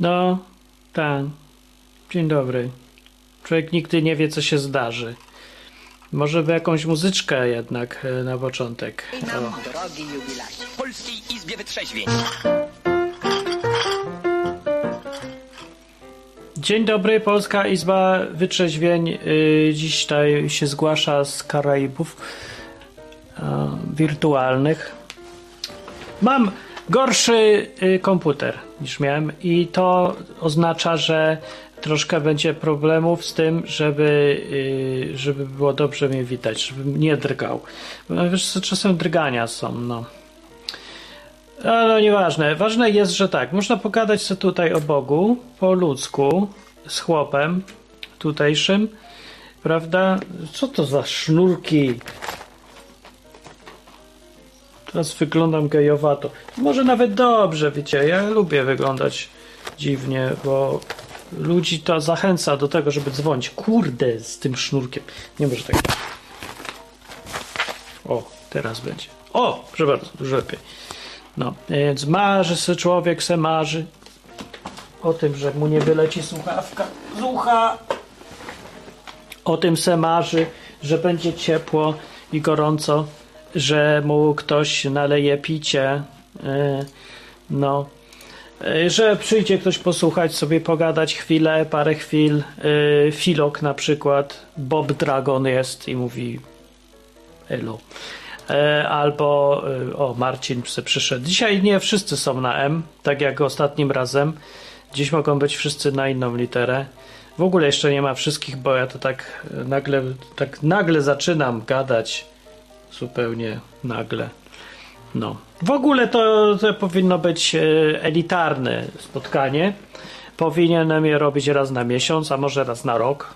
No, tak. Dzień dobry. Człowiek nigdy nie wie, co się zdarzy. Może by jakąś muzyczkę jednak na początek. Witam, drogi jubilaci, w Polskiej Izbie Wytrzeźwień. Dzień dobry, Polska Izba Wytrzeźwień. Dziś tutaj się zgłasza z Karaibów wirtualnych. Mam gorszy komputer niż miałem i to oznacza, że troszkę będzie problemów z tym, żeby było dobrze mnie widać, żebym nie drgał. Wiesz, czasem drgania są, no. Ale nieważne. Ważne jest, że tak, można pogadać sobie tutaj o Bogu, po ludzku, z chłopem tutejszym, prawda? Co to za sznurki? Teraz wyglądam gejowato. Może nawet dobrze, wiecie, ja lubię wyglądać dziwnie, bo ludzi to zachęca do tego, żeby dzwonić. Kurde, z tym sznurkiem. Nie może tak. O, teraz będzie. O, proszę bardzo, dużo lepiej. No, więc marzy se człowiek, se marzy o tym, że mu nie wyleci słuchawka z ucha. O tym se marzy, że będzie ciepło i gorąco, że mu ktoś naleje picie, no, że przyjdzie ktoś posłuchać sobie, pogadać chwilę, parę chwil. Filok na przykład, Bob Dragon jest i mówi elu. Albo o, Marcin przyszedł. Dzisiaj nie wszyscy są na M, tak jak ostatnim razem. Dziś mogą być wszyscy na inną literę. W ogóle jeszcze nie ma wszystkich, bo ja to tak nagle zaczynam gadać. Zupełnie nagle. No. W ogóle to powinno być elitarne spotkanie. Powinienem je robić raz na miesiąc, a może raz na rok,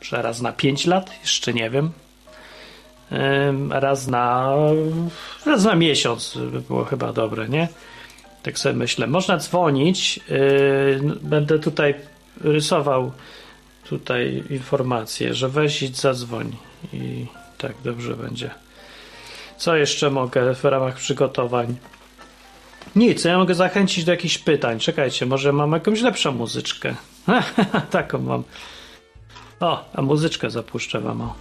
może raz na 5 lat, jeszcze nie wiem. Raz na miesiąc by było chyba dobre, nie? Tak sobie myślę. Można dzwonić. Będę tutaj rysował tutaj informację, że weź i zadzwoń. I tak dobrze będzie. Co jeszcze mogę w ramach przygotowań? Nic, ja mogę zachęcić do jakichś pytań. Czekajcie, może mam jakąś lepszą muzyczkę. Taką mam. O, a muzyczkę zapuszczę wam. O.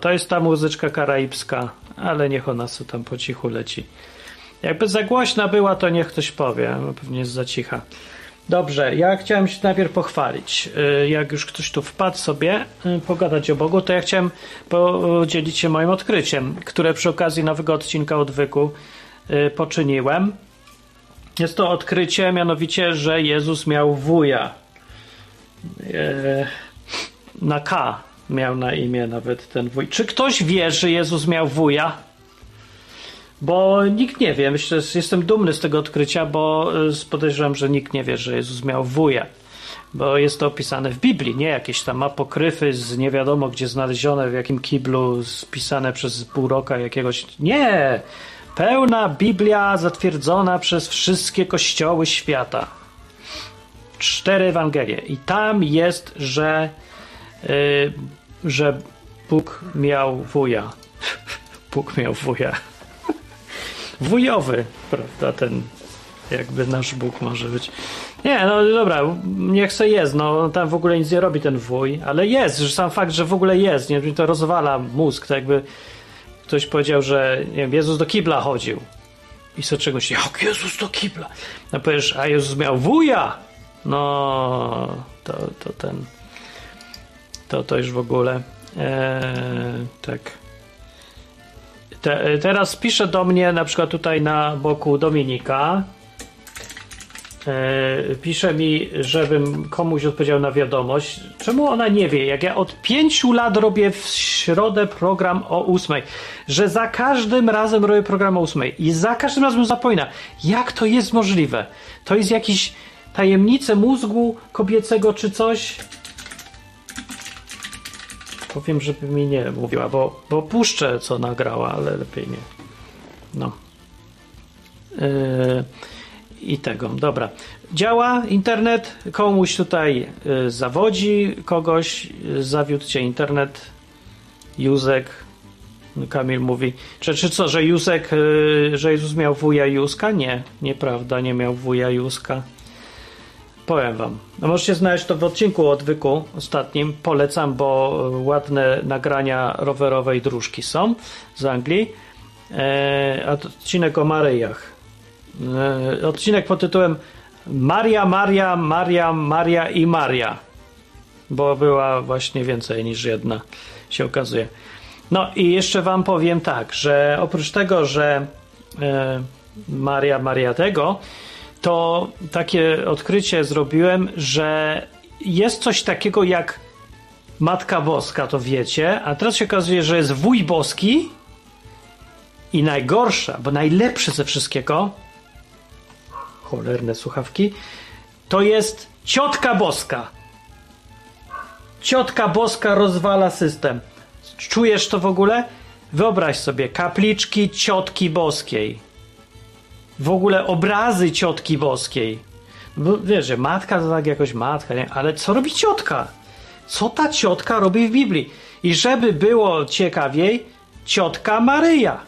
To jest ta muzyczka karaibska, ale niech ona sobie tam po cichu leci. Jakby za głośna była, to niech ktoś powie, pewnie jest za cicha. Dobrze, ja chciałem się najpierw pochwalić. Jak już ktoś tu wpadł sobie, pogadać o Bogu, to ja chciałem podzielić się moim odkryciem, które przy okazji nowego odcinka Odwyku poczyniłem. Jest to odkrycie, mianowicie, że Jezus miał wuja. Na K miał na imię nawet ten wuj. Czy ktoś wie, że Jezus miał wuja? Bo nikt nie wie. Myślę, że jestem dumny z tego odkrycia, bo podejrzewam, że nikt nie wie, że Jezus miał wuja. Bo jest to opisane w Biblii, nie? Jakieś tam apokryfy z nie wiadomo gdzie znalezione, w jakim kiblu, spisane przez pół roka jakiegoś. Nie! Pełna Biblia zatwierdzona przez wszystkie kościoły świata. 4 Ewangelie. I tam jest, że Bóg miał wuja. Bóg miał wuja. Wujowy, prawda, ten jakby nasz Bóg może być. Nie, no dobra, niech se jest, no tam w ogóle nic nie robi ten wuj, ale jest, że sam fakt, że w ogóle jest, nie, to rozwala mózg, tak jakby ktoś powiedział, że nie wiem, Jezus do kibla chodził i co czegoś, jak Jezus do kibla, no powiesz, a Jezus miał wuja, no to już w ogóle tak. Teraz pisze do mnie na przykład tutaj na boku Dominika, pisze mi, żebym komuś odpowiedział na wiadomość. Czemu ona nie wie, jak ja od 5 lat robię w środę program o 8, że za każdym razem robię program o 8 i za każdym razem zapomina. Jak to jest możliwe? To jest jakieś tajemnice mózgu kobiecego czy coś? Powiem, żeby mi nie mówiła, bo puszczę co nagrała, ale lepiej nie. No. I tego, dobra. Działa internet, komuś tutaj zawodzi, kogoś zawiódł cię internet. Józek, Kamil mówi. Czy co, że Józek, że Jezus miał wuja Józka? Nie, nieprawda, nie miał wuja Józka. Powiem wam. No możecie znaleźć to w odcinku o Odwyku ostatnim. Polecam, bo ładne nagrania rowerowej dróżki są z Anglii. A to odcinek o Maryjach. Odcinek pod tytułem Maria i Maria. Bo była właśnie więcej niż jedna, się okazuje. No i jeszcze wam powiem tak, że oprócz tego, że Maria tego, to takie odkrycie zrobiłem, że jest coś takiego jak Matka Boska, to wiecie, a teraz się okazuje, że jest wuj boski i najgorsza, bo najlepsze ze wszystkiego, cholerne słuchawki, to jest ciotka boska. Ciotka boska rozwala system. Czujesz to w ogóle? Wyobraź sobie kapliczki ciotki boskiej. W ogóle obrazy ciotki boskiej. No, wiesz, że matka to tak jakoś matka, nie? Ale co robi ciotka? Co ta ciotka robi w Biblii? I żeby było ciekawiej, ciotka Maryja.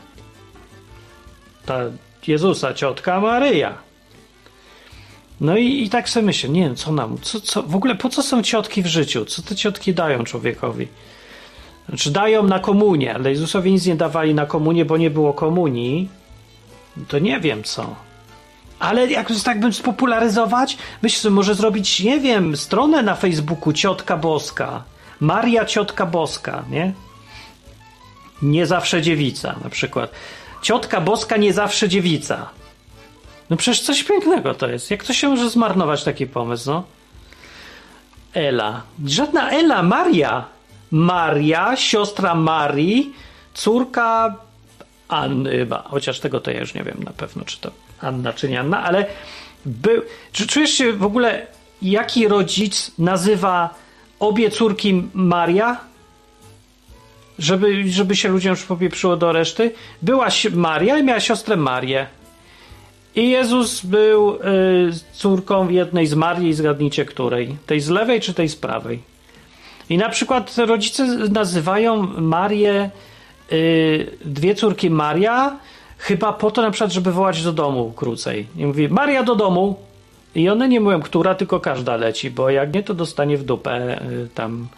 Ta Jezusa, ciotka Maryja. No i tak sobie myślę, nie wiem, co nam, w ogóle po co są ciotki w życiu? Co te ciotki dają człowiekowi? Znaczy dają na komunię, ale Jezusowi nic nie dawali na komunię, bo nie było komunii. To nie wiem co. Ale jak tak bym spopularyzować, myślę, może zrobić, nie wiem, stronę na Facebooku Ciotka Boska. Maria Ciotka Boska, nie? Nie zawsze dziewica, na przykład. Ciotka Boska, nie zawsze dziewica. No przecież coś pięknego to jest. Jak to się może zmarnować taki pomysł, no? Ela. Żadna Ela, Maria. Maria, siostra Marii, córka Anny chyba, chociaż tego to ja już nie wiem na pewno, czy to Anna, czy nie Anna, ale czy czujesz się w ogóle, jaki rodzic nazywa obie córki Maria? Żeby się ludziom już popieprzyło do reszty. Była Maria i miała siostrę Marię. I Jezus był córką jednej z Marii, zgadnijcie której? Tej z lewej, czy tej z prawej? I na przykład rodzice nazywają Marię, dwie córki Maria, chyba po to na przykład, żeby wołać do domu krócej. I mówi, Maria do domu! I one nie mówią, która, tylko każda leci, bo jak nie, to dostanie w dupę tam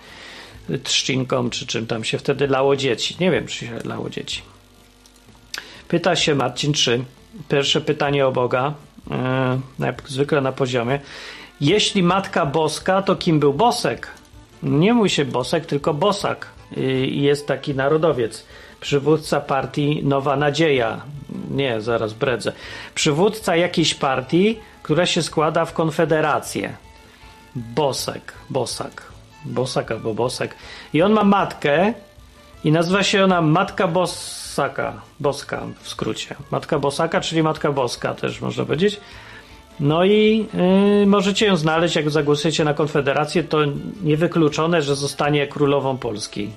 trzcinką, czy czym tam się wtedy lało dzieci. Nie wiem, czy się lało dzieci. Pyta się Marcin, czy pierwsze pytanie o Boga, jak zwykle na poziomie. Jeśli Matka Boska, to kim był Bosek? Nie mówi się Bosek, tylko Bosak. Jest taki narodowiec, przywódca partii Nowa Nadzieja, nie, zaraz bredzę, przywódca jakiejś partii, która się składa w konfederację. Bosak albo Bosek. I on ma matkę i nazywa się ona Matka Bosaka, Boska w skrócie. Matka Bosaka, czyli Matka Boska też można powiedzieć. No i możecie ją znaleźć, jak zagłosujecie na Konfederację, to niewykluczone, że zostanie królową Polski.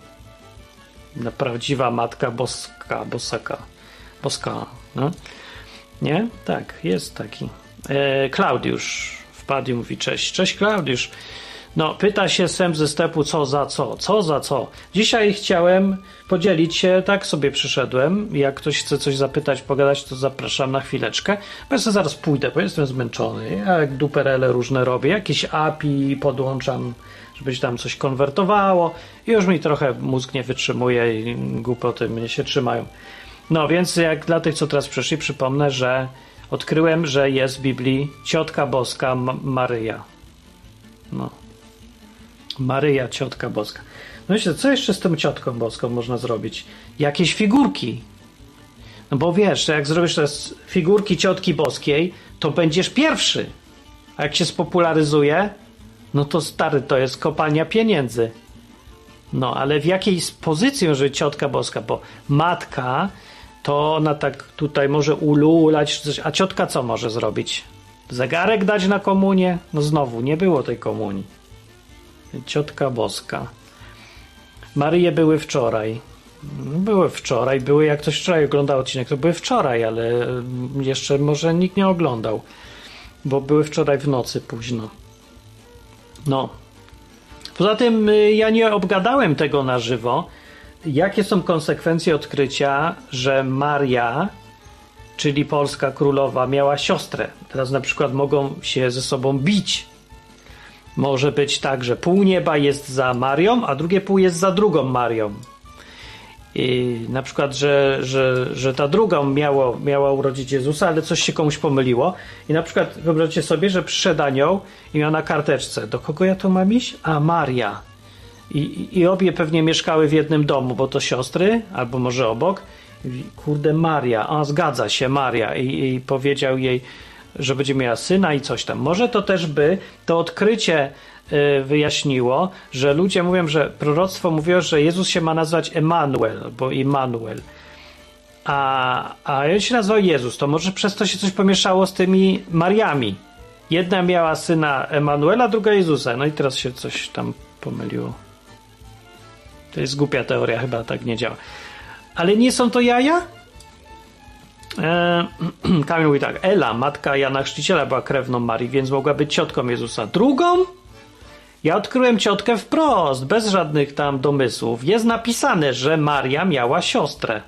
Prawdziwa Matka Boska, Boska, no. Nie? Tak, jest taki. Klaudiusz wpadł i mówi cześć. Cześć Klaudiusz. No, pyta się Sem ze stepu co za co. Dzisiaj chciałem podzielić się, tak sobie przyszedłem. Jak ktoś chce coś zapytać, pogadać, to zapraszam na chwileczkę. Bo ja sobie zaraz pójdę, bo jestem zmęczony. Ja duperele różne robię, jakieś API podłączam, żeby się tam coś konwertowało. I już mi trochę mózg nie wytrzymuje i głupoty mnie się trzymają. No, więc jak dla tych, co teraz przyszli, przypomnę, że odkryłem, że jest w Biblii Ciotka Boska Maryja. No. Maryja, ciotka boska. No myślę, co jeszcze z tą ciotką boską można zrobić? Jakieś figurki. No bo wiesz, że jak zrobisz teraz figurki ciotki boskiej, to będziesz pierwszy. A jak się spopularyzuje, no to stary, to jest kopalnia pieniędzy. No, ale w jakiej pozycji może być ciotka boska? Bo matka, to ona tak tutaj może ululać, coś, a ciotka co może zrobić? Zegarek dać na komunię? No znowu, nie było tej komunii. Ciotka Boska. Maryje były wczoraj. Były, jak ktoś wczoraj oglądał odcinek, to były wczoraj, ale jeszcze może nikt nie oglądał, bo były wczoraj w nocy późno. No. Poza tym ja nie obgadałem tego na żywo, Jakie są konsekwencje odkrycia, że Maria, czyli polska królowa, miała siostrę? Teraz na przykład mogą się ze sobą bić. Może być tak, że pół nieba jest za Marią, a drugie pół jest za drugą Marią. I na przykład, że ta druga miała urodzić Jezusa, ale coś się komuś pomyliło. I na przykład wyobraźcie sobie, że przyszedł anioł i miał na karteczce: do kogo ja to mam iść? A Maria. I obie pewnie mieszkały w jednym domu, bo to siostry, albo może obok. I, kurde, Maria, a zgadza się, Maria. I powiedział jej, że będzie miała syna i coś tam. Może to też by to odkrycie wyjaśniło, że ludzie mówią, że proroctwo mówiło, że Jezus się ma nazwać Emanuel, bo Immanuel, a on się nazywał Jezus, to może przez to się coś pomieszało z tymi Mariami. Jedna miała syna Emanuela, druga Jezusa, no i teraz się coś tam pomyliło. To jest głupia teoria, chyba tak nie działa. Ale nie są to jaja? Kamil mówi tak: Ela, matka Jana Chrzciciela, była krewną Marii, więc mogła być ciotką Jezusa. Drugą? Ja odkryłem ciotkę wprost, bez żadnych tam domysłów. Jest napisane, że Maria miała siostrę.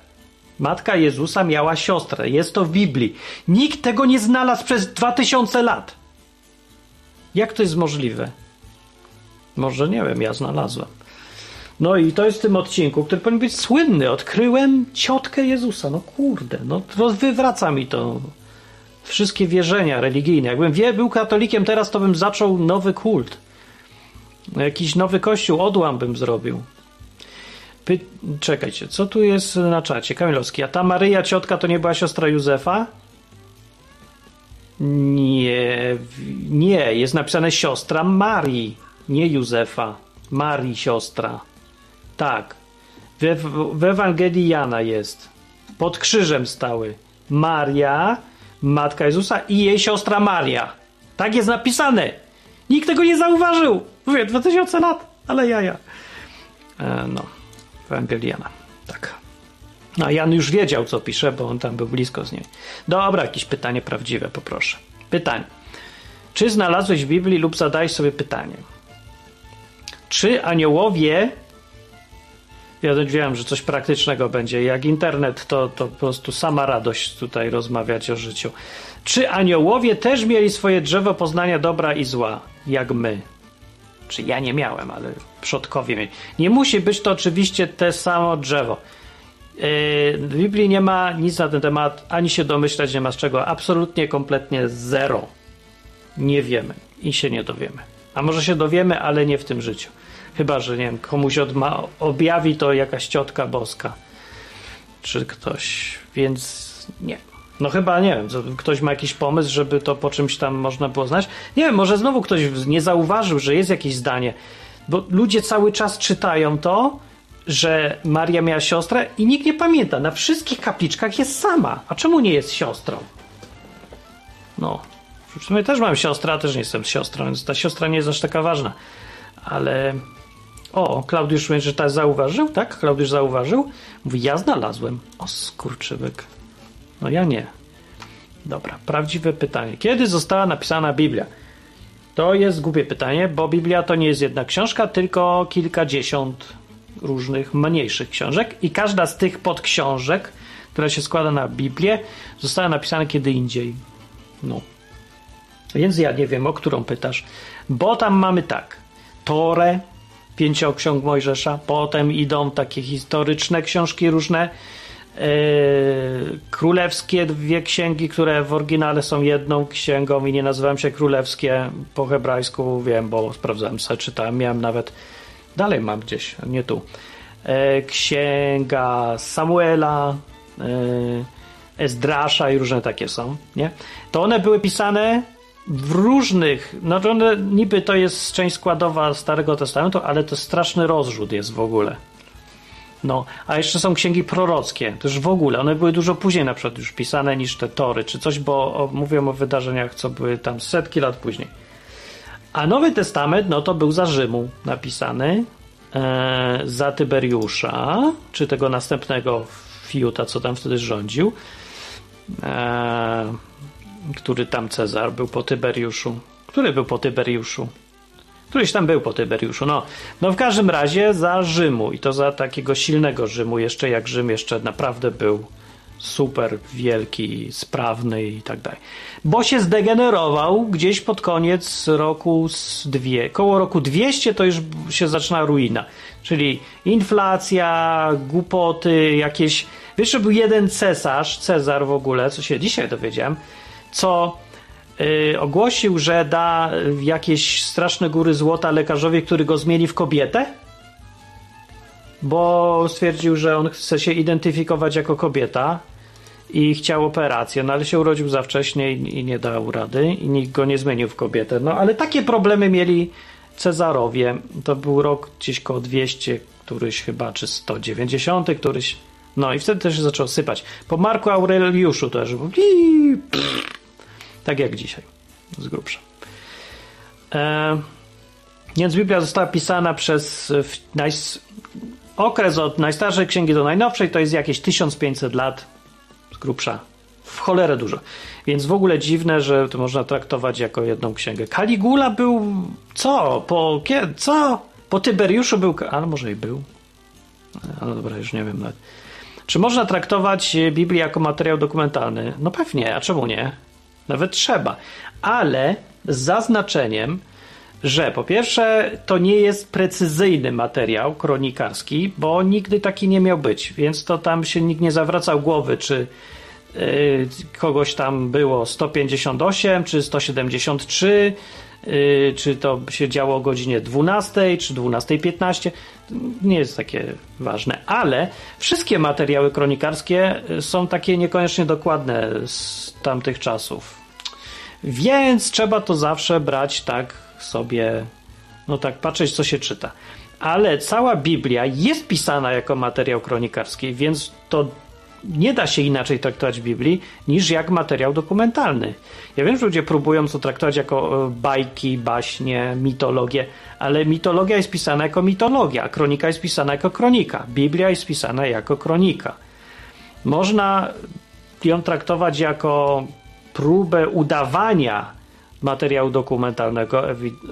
Matka Jezusa miała siostrę. Jest to w Biblii. Nikt tego nie znalazł przez 2000 lat. Jak to jest możliwe? Może nie wiem, ja znalazłem. No i to jest w tym odcinku, który powinien być słynny. Odkryłem ciotkę Jezusa. No kurde, no wywraca mi to wszystkie wierzenia religijne. Jakbym był katolikiem teraz, to bym zaczął nowy kult. Jakiś nowy kościół, odłam bym zrobił. Czekajcie, co tu jest na czacie? Kamilowski, a ta Maryja ciotka to nie była siostra Józefa? Nie, jest napisane siostra Marii, nie Józefa. Marii siostra. Tak. W Ewangelii Jana jest. Pod krzyżem stały. Maria, matka Jezusa i jej siostra Maria. Tak jest napisane. Nikt tego nie zauważył. Mówię, 2000 lat, ale jaja. No. Ewangelii Jana. Tak. No, Jan już wiedział, co pisze, bo on tam był blisko z niej. Dobra, jakieś pytanie prawdziwe, poproszę. Pytanie. Czy znalazłeś w Biblii lub zadałeś sobie pytanie? Czy aniołowie... Ja wiem, że coś praktycznego będzie. Jak internet, to po prostu sama radość tutaj rozmawiać o życiu. Czy aniołowie też mieli swoje drzewo poznania dobra i zła, jak my? Czy ja nie miałem, ale przodkowie mieli. Nie musi być to oczywiście te samo drzewo. W Biblii nie ma nic na ten temat, ani się domyślać nie ma z czego. Absolutnie, kompletnie zero. Nie wiemy i się nie dowiemy. A może się dowiemy, ale nie w tym życiu. Chyba, że nie wiem, komuś objawi to jakaś ciotka boska. Czy ktoś. Więc nie. No chyba, nie wiem, ktoś ma jakiś pomysł, żeby to po czymś tam można było znać. Nie wiem, może znowu ktoś nie zauważył, że jest jakieś zdanie. Bo ludzie cały czas czytają to, że Maria miała siostrę i nikt nie pamięta. Na wszystkich kapliczkach jest sama. A czemu nie jest siostrą? No. W sumie też mam siostrę, a też nie jestem siostrą, więc ta siostra nie jest aż taka ważna. Ale... O, Klaudiusz mówi, że ta zauważył, tak? Klaudiusz zauważył. Mówi, ja znalazłem. O, skurczybyk. No ja nie. Dobra, prawdziwe pytanie. Kiedy została napisana Biblia? To jest głupie pytanie, bo Biblia to nie jest jedna książka, tylko kilkadziesiąt różnych mniejszych książek i każda z tych podksiążek, która się składa na Biblię, została napisana kiedy indziej. No. Więc ja nie wiem, o którą pytasz. Bo tam mamy tak. Torę, 5 ksiąg Mojżesza. Potem idą takie historyczne książki różne. Królewskie 2 księgi, które w oryginale są jedną księgą i nie nazywałem się królewskie. Po hebrajsku wiem, bo sprawdzałem sobie, czytałem. Miałem nawet... Dalej mam gdzieś, nie tu. Księga Samuela... Ezdrasza i różne takie są, nie? To one były pisane w różnych, no to one, niby to jest część składowa Starego Testamentu, ale to straszny rozrzut jest w ogóle. No, a jeszcze są księgi prorockie, to już w ogóle, one były dużo później na przykład już pisane niż te Tory czy coś, bo mówią o wydarzeniach, co były tam setki lat później. A Nowy Testament, no to był za Rzymu napisany, za Tyberiusza, czy tego następnego fiuta, co tam wtedy rządził, który tam Cezar był po Tyberiuszu. Któryś tam był po Tyberiuszu. No w każdym razie za Rzymu i to za takiego silnego Rzymu, jeszcze jak Rzym jeszcze naprawdę był super wielki, sprawny i tak dalej. Bo się zdegenerował gdzieś pod koniec roku koło roku 200 to już się zaczyna ruina. Czyli inflacja, głupoty, jakieś... Wiesz, że był jeden Cezar w ogóle, co się dzisiaj dowiedziałem, co ogłosił, że da jakieś straszne góry złota lekarzowi, który go zmieni w kobietę, bo stwierdził, że on chce się identyfikować jako kobieta i chciał operację, ale się urodził za wcześnie i nie dał rady i nikt go nie zmienił w kobietę. Ale takie problemy mieli Cezarowie. To był rok gdzieś koło 200 któryś chyba, czy 190 któryś. No i wtedy też się zaczął sypać. Po Marku Aureliuszu też był tak jak dzisiaj, z grubsza. Więc Biblia została pisana przez okres od najstarszej księgi do najnowszej, to jest jakieś 1500 lat, z grubsza, w cholerę dużo. Więc w ogóle dziwne, że to można traktować jako jedną księgę. Kaligula był po Tyberiuszu był, ale może i był, ale dobra, już nie wiem nawet. Czy można traktować Biblię jako materiał dokumentalny? No pewnie, a czemu nie? Nawet trzeba, ale z zaznaczeniem, że po pierwsze to nie jest precyzyjny materiał kronikarski, bo nigdy taki nie miał być, więc to tam się nikt nie zawracał głowy, czy kogoś tam było 158, czy 173, czy to się działo o godzinie 12, czy 12:15. Nie jest takie ważne, ale wszystkie materiały kronikarskie są takie niekoniecznie dokładne z tamtych czasów. Więc trzeba to zawsze brać tak sobie, patrzeć, co się czyta. Ale cała Biblia jest pisana jako materiał kronikarski, więc to nie da się inaczej traktować Biblii niż jak materiał dokumentalny. Ja wiem, że ludzie próbują to traktować jako bajki, baśnie, mitologię, ale mitologia jest pisana jako mitologia, a kronika jest pisana jako kronika. Biblia jest pisana jako kronika. Można ją traktować jako próbę udawania materiału dokumentalnego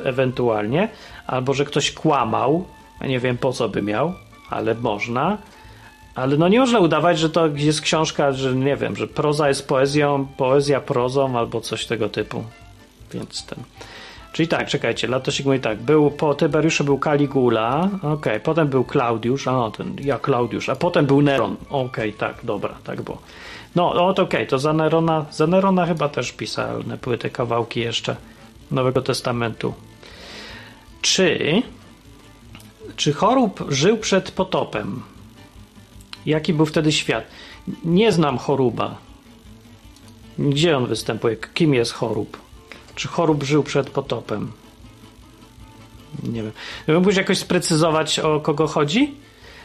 ewentualnie, albo że ktoś kłamał, ja nie wiem po co by miał, ale można. Ale nie można udawać, że to jest książka, że nie wiem, że proza jest poezją, poezja prozą albo coś tego typu. Więc ten. Czyli tak, czekajcie, był po Tyberiuszu był Kaligula, okej, potem był Klaudiusz, Klaudiusz, a potem był Neron, tak było. To za Nerona chyba też pisane płyty, kawałki jeszcze Nowego Testamentu. Czy Chorób żył przed potopem? Jaki był wtedy świat? Nie znam Choruba. Gdzie on występuje? Kim jest Chorób? Czy Chorób żył przed potopem? Nie wiem. Mógłbyś jakoś sprecyzować, o kogo chodzi?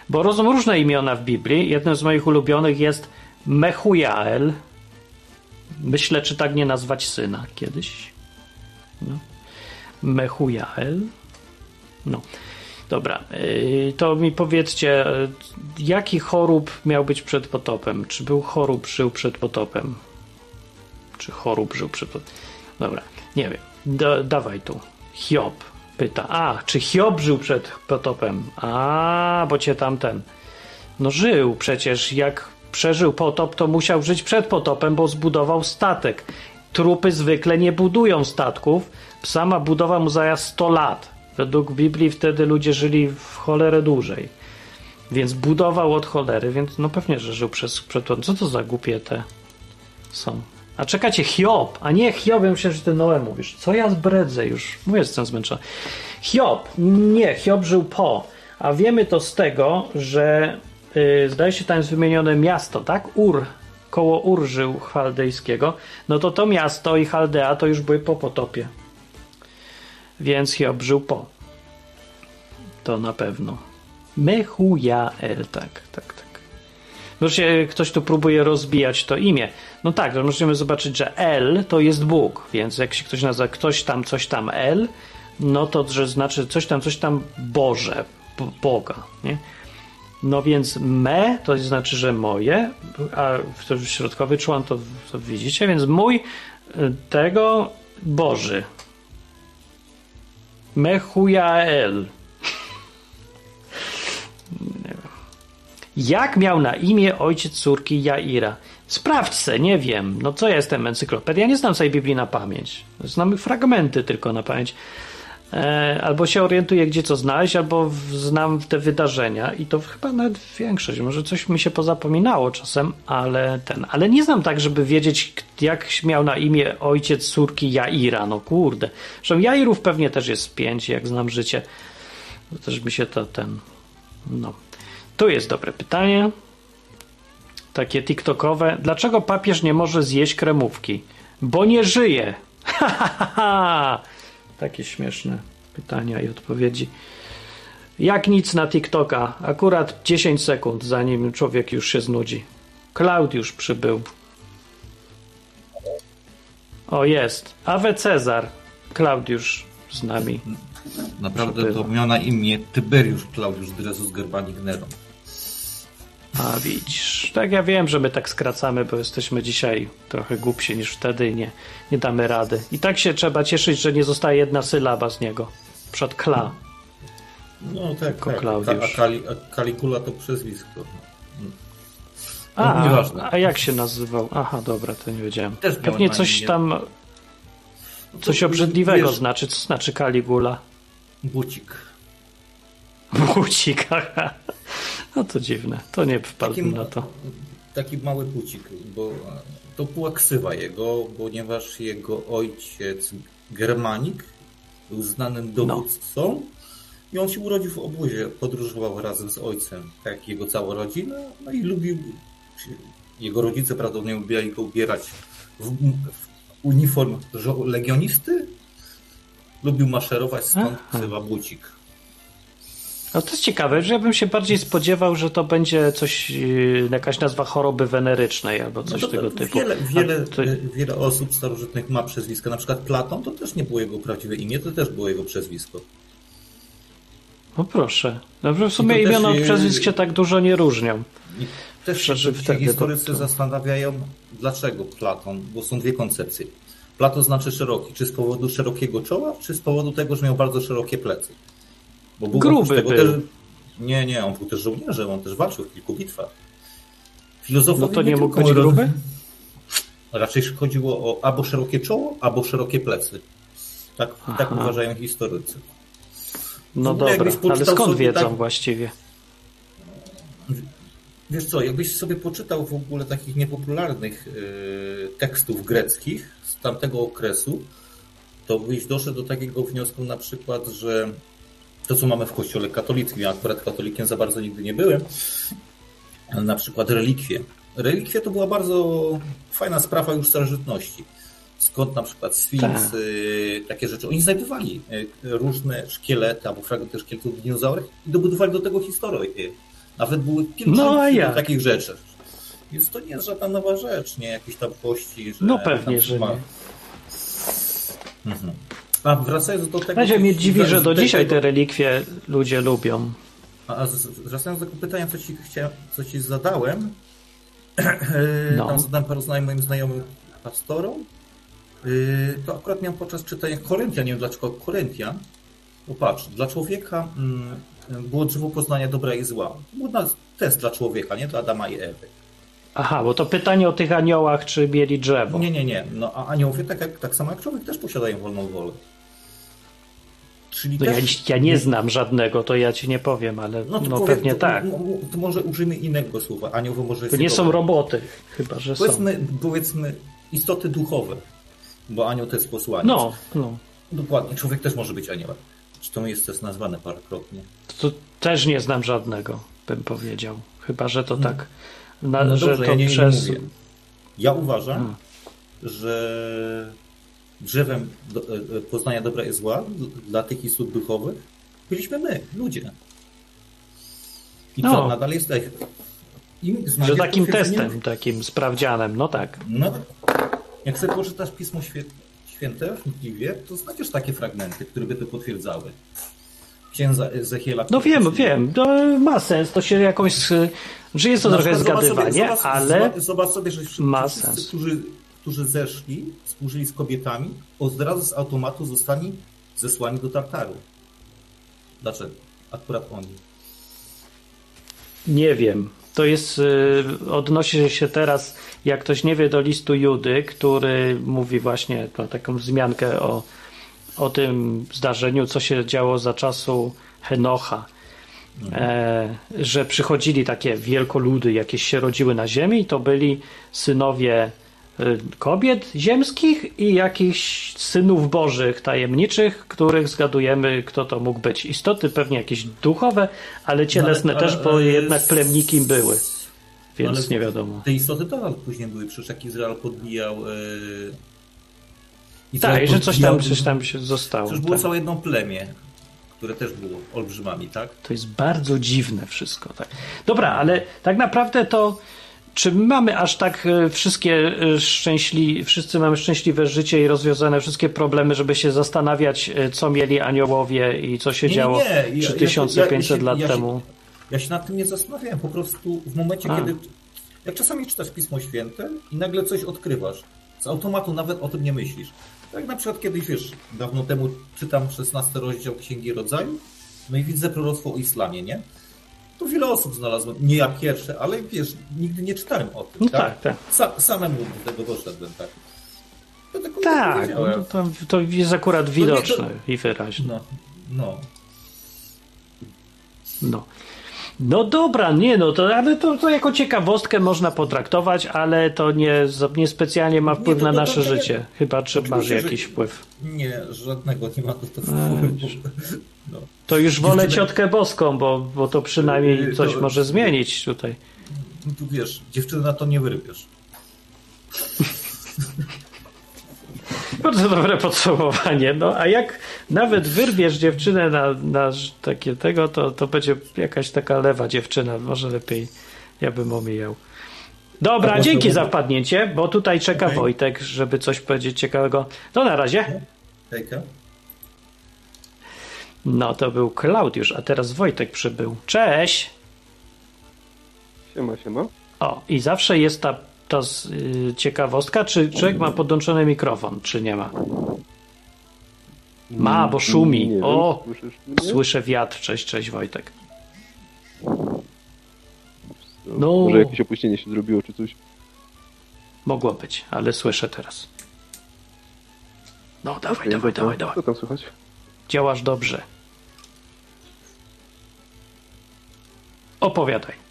Bo rozumiem różne imiona w Biblii. Jednym z moich ulubionych jest Mechujael. Myślę, czy tak nie nazwać syna kiedyś. Mechujael. Dobra, to mi powiedzcie, jaki Chorób miał być przed potopem? Czy był Chorób, żył przed potopem? Czy Chorób żył przed potopem? Dobra, nie wiem. Dawaj tu. Hiob pyta. Czy Hiob żył przed potopem? Bo cię tamten. Żył przecież. Jak przeżył potop, to musiał żyć przed potopem, bo zbudował statek. Trupy zwykle nie budują statków. Sama budowa mu zajęła 100 lat. Według Biblii wtedy ludzie żyli w cholerę dłużej. Więc budował od cholery, więc pewnie, że żył przed... Co to za głupie te są? A czekacie, Hiob! A nie, Hiob, ja myślałem, że ty Noe mówisz. Co ja zbredzę już? Mówię, jestem zmęczony. Hiob! Nie, Hiob żył po. A wiemy to z tego, że zdaje się, tam jest wymienione miasto, tak? Ur. Koło Ur żył chaldejskiego. To miasto i Chaldea to już były po potopie. Więc Hiob żył po. To na pewno. Mechujael, tak. Możecie, ktoś tu próbuje rozbijać to imię. To możemy zobaczyć, że El to jest Bóg, więc jak się ktoś nazywa ktoś tam, coś tam El, to że znaczy coś tam Boże, Boga, nie? Więc me to znaczy, że moje, a w środkowy człon to widzicie, więc mój Boży. Mechujael. Jak miał na imię ojciec córki Jaira? Sprawdź se, nie wiem. No co ja jestem, encyklopedia? Ja nie znam całej Biblii na pamięć. Znam fragmenty tylko na pamięć. Albo się orientuję, gdzie co znaleźć, albo znam te wydarzenia i to chyba nawet większość. Może coś mi się pozapominało czasem, ale nie znam tak, żeby wiedzieć, jak miał na imię ojciec córki Jaira. No kurde. Zresztą Jairów pewnie też jest 5, jak znam życie. To też mi się to no. Tu jest dobre pytanie. Takie tiktokowe. Dlaczego papież nie może zjeść kremówki? Bo nie żyje. Takie śmieszne pytania i odpowiedzi. Jak nic na TikToka. Akurat 10 sekund, zanim człowiek już się znudzi. Klaudiusz przybył. O, jest. Awe Cezar. Klaudiusz z nami. Naprawdę przybywa. To miał na imię Tyberiusz, Klaudiusz, Drezus, Germanik, Neron. A widzisz, tak ja wiem, że my tak skracamy, bo jesteśmy dzisiaj trochę głupsi niż wtedy i nie damy rady. I tak się trzeba cieszyć, że nie zostaje jedna sylaba z niego. Przed Kla. No tak, Klaudiusz. A Kaligula to przezwisko. A jak się nazywał? Aha, dobra, to nie wiedziałem. Pewnie coś tam, coś obrzydliwego wiesz, znaczy. Co znaczy Kaligula? Bucik, aha. No to dziwne, to nie wpadłem na to. Taki mały bucik, bo to była ksywa jego, ponieważ jego ojciec Germanik był znanym dowódcą i on się urodził w obozie, podróżował razem z ojcem, tak jak jego cała rodzina, no i lubił, jego rodzice prawdopodobnie lubiali go ubierać w uniform legionisty, lubił maszerować, stąd ksywa bucik. No to jest ciekawe, że ja bym się bardziej spodziewał, że to będzie coś, jakaś nazwa choroby wenerycznej albo coś tego typu. Wiele osób starożytnych ma przezwiska. Na przykład Platon to też nie było jego prawdziwe imię, to też było jego przezwisko. No proszę. No w sumie imiona od przezwisk się tak dużo nie różnią. Historycy zastanawiają, dlaczego Platon, bo są dwie koncepcje. Platon znaczy szeroki. Czy z powodu szerokiego czoła, czy z powodu tego, że miał bardzo szerokie plecy? Bo był gruby był. Nie, on był też żołnierzem, on też walczył w kilku bitwach. Filozofowie to nie mógł być gruby? Raczej chodziło o albo szerokie czoło, albo szerokie plecy. Tak uważają historycy. No dobra, ale skąd wiedzą właściwie? Wiesz co, jakbyś sobie poczytał w ogóle takich niepopularnych tekstów greckich z tamtego okresu, to byś doszedł do takiego wniosku na przykład, że to, co mamy w kościele katolickim, ja akurat katolikiem za bardzo nigdy nie byłem, ale na przykład relikwie. Relikwie to była bardzo fajna sprawa już starożytności. Skąd na przykład sfinks, takie rzeczy. Oni znajdowali różne szkielety albo fragmenty szkieletów dinozaurów i dobudowali do tego historię. Nawet były kilka takich rzeczy. Więc to nie jest żadna nowa rzecz, nie? Jakieś tam kości. Że no pewnie, że nie. Mhm. A wracając do tego... Mnie dziwi, że do dzisiaj te relikwie ludzie lubią. A wracając do tego pytania, co ci zadałem, tam zadałem paru moim znajomym pastorom, to akurat miałem podczas czytania Koryntian, nie wiem dlaczego Koryntian, popatrz, dla człowieka było drzewo poznania dobra i zła. Był test dla człowieka, nie dla Adama i Ewy. Aha, bo to pytanie o tych aniołach, czy mieli drzewo. Nie. No a aniołowie tak samo jak człowiek też posiadają wolną wolę. Czyli no też... Ja nie znam żadnego, to ja ci nie powiem, ale pewnie tak. To może użyjmy innego słowa. Aniołowie może... To nie są roboty, chyba że powiedzmy, są. Powiedzmy istoty duchowe, bo anioł to jest posłaniec. No. Dokładnie, człowiek też może być aniołem. Czy to jest też nazwane parokrotnie? To też nie znam żadnego, bym powiedział. Chyba że to tak... Ja uważam, że drzewem poznania dobra i zła dla tych istot duchowych byliśmy my, ludzie. I co, nadal jesteśmy. Że takim testem, takim sprawdzianem, no tak. No, jak sobie poczytasz Pismo Święte wnikliwie, to znajdziesz takie fragmenty, które by to potwierdzały. Księdza Ezechiela. No wiem, to ma sens, to się jakoś... Że jest to trochę zgadywanie, ale zobacz sobie, że wszyscy, którzy zeszli, współżyli z kobietami, od razu z automatu zostali zesłani do Tartaru. Dlaczego? Akurat oni. Nie wiem. To jest, odnosi się teraz, jak ktoś nie wie, do listu Judy, który mówi właśnie taką wzmiankę o tym zdarzeniu, co się działo za czasu Henocha. Że przychodzili takie wielkoludy, jakieś się rodziły na ziemi, to byli synowie kobiet ziemskich i jakichś synów bożych, tajemniczych, których zgadujemy, kto to mógł być. Istoty pewnie jakieś duchowe, ale cielesne też, bo jednak plemnikim były, więc nie wiadomo. Te istoty to później były, przecież jak Izrael podbijał... Tak, i że coś tam się zostało. Przecież było całe jedno plemię, które też było olbrzymami, tak? To jest bardzo dziwne wszystko, tak. Dobra, ale tak naprawdę to czy my mamy aż tak wszyscy mamy szczęśliwe życie i rozwiązane wszystkie problemy, żeby się zastanawiać, co mieli aniołowie i co się działo 3500 lat temu? Ja się nad tym nie zastanawiałem, po prostu w momencie, kiedy... Jak czasami czytasz Pismo Święte i nagle coś odkrywasz, z automatu nawet o tym nie myślisz. Tak na przykład kiedyś, wiesz, dawno temu czytam 16 rozdział Księgi Rodzaju, no i widzę proroctwo o Islamie, nie? To wiele osób znalazłem, nie ja pierwsze, ale wiesz, nigdy nie czytałem o tym, no tak? Samemu do tego doszedłem, tak? Ja tego to jest akurat widoczne i wyraźne. No dobra, to jako ciekawostkę można potraktować, ale to niespecjalnie ma wpływ na nasze życie. Chyba, czy masz jakiś wpływ? Nie, żadnego nie ma to wpływu. No. To już wolę Ciotkę Boską, bo to przynajmniej coś może zmienić tutaj. Tu wiesz, dziewczyny na to nie wyrypiesz. Bardzo dobre podsumowanie. No a jak nawet wyrwiesz dziewczynę na takie tego, to będzie jakaś taka lewa dziewczyna. Może lepiej ja bym omijał. Dobra, tak, dzięki za wpadnięcie, bo tutaj czeka Wojtek, żeby coś powiedzieć ciekawego. To na razie. No to był Klaudiusz, a teraz Wojtek przybył. Cześć! Siema. O, i zawsze jest ta ciekawostka, czy człowiek ma podłączony mikrofon, czy nie ma? Ma, bo szumi. Nie o, wiem, słyszę wiatr. Cześć, Wojtek. No. Może jakieś opóźnienie się zrobiło, czy coś? Mogło być, ale słyszę teraz. No, dawaj. Co tam słychać? Działasz dobrze. Opowiadaj.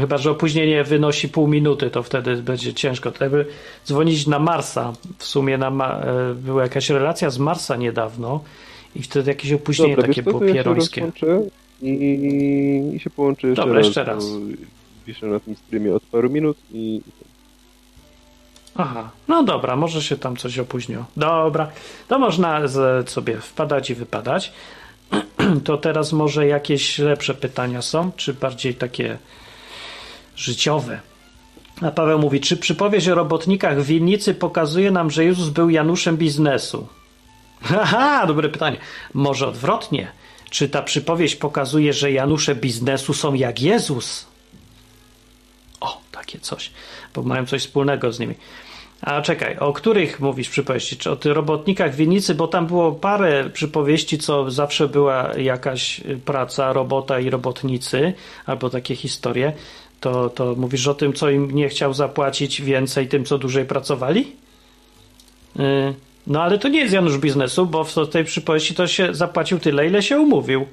Chyba, że opóźnienie wynosi pół minuty, to wtedy będzie ciężko. Tutaj by dzwonić na Marsa. W sumie była jakaś relacja z Marsa niedawno i wtedy jakieś opóźnienie. Dobra, takie było pierońskie. I się połączy jeszcze. Dobra, jeszcze raz. Wiszę na tym streamie od paru minut i... Aha, no dobra, może się tam coś opóźniło. Dobra, to można sobie wpadać i wypadać. To teraz może jakieś lepsze pytania są, czy bardziej takie... życiowe. A Paweł mówi, czy przypowieść o robotnikach w winnicy pokazuje nam, że Jezus był Januszem biznesu? Haha, dobre pytanie. Może odwrotnie. Czy ta przypowieść pokazuje, że Janusze biznesu są jak Jezus? O, takie coś. Bo mają coś wspólnego z nimi. A czekaj, o których mówisz przypowieści? Czy o tych robotnikach w winnicy? Bo tam było parę przypowieści, co zawsze była jakaś praca, robota i robotnicy. Albo takie historie. To mówisz o tym, co im nie chciał zapłacić więcej tym, co dłużej pracowali? No ale to nie jest Janusz biznesu, bo w tej przypowieści to się zapłacił tyle, ile się umówił.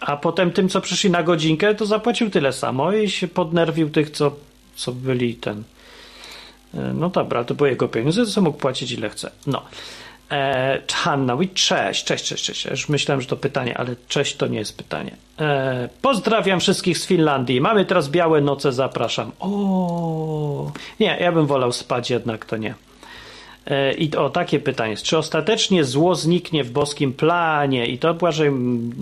A potem tym, co przyszli na godzinkę, to zapłacił tyle samo i się podnerwił tych, co byli ten... No dobra, to były jego pieniądze, to co mógł płacić, ile chce. No. Hanna mówi, cześć. Już myślałem, że to pytanie, ale cześć to nie jest pytanie. Pozdrawiam wszystkich z Finlandii. Mamy teraz białe noce, zapraszam. O, nie, ja bym wolał spać, jednak to nie. I takie pytanie jest, czy ostatecznie zło zniknie w boskim planie? I to Błażej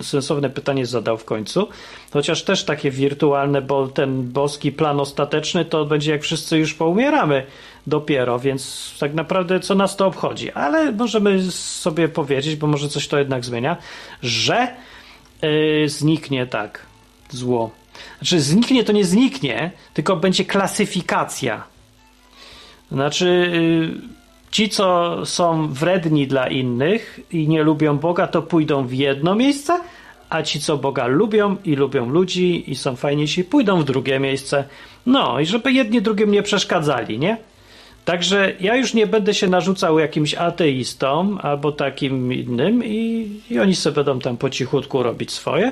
sensowne pytanie zadał w końcu, chociaż też takie wirtualne, bo ten boski plan ostateczny to będzie jak wszyscy już poumieramy dopiero, więc tak naprawdę co nas to obchodzi, ale możemy sobie powiedzieć, bo może coś to jednak zmienia, że zniknie zło. Znaczy zniknie to nie zniknie, tylko będzie klasyfikacja. Znaczy Ci, co są wredni dla innych i nie lubią Boga, to pójdą w jedno miejsce, a ci, co Boga lubią i lubią ludzi i są fajniejsi, pójdą w drugie miejsce. No i żeby jedni drugim nie przeszkadzali, nie? Także ja już nie będę się narzucał jakimś ateistom albo takim innym i oni sobie będą tam po cichutku robić swoje,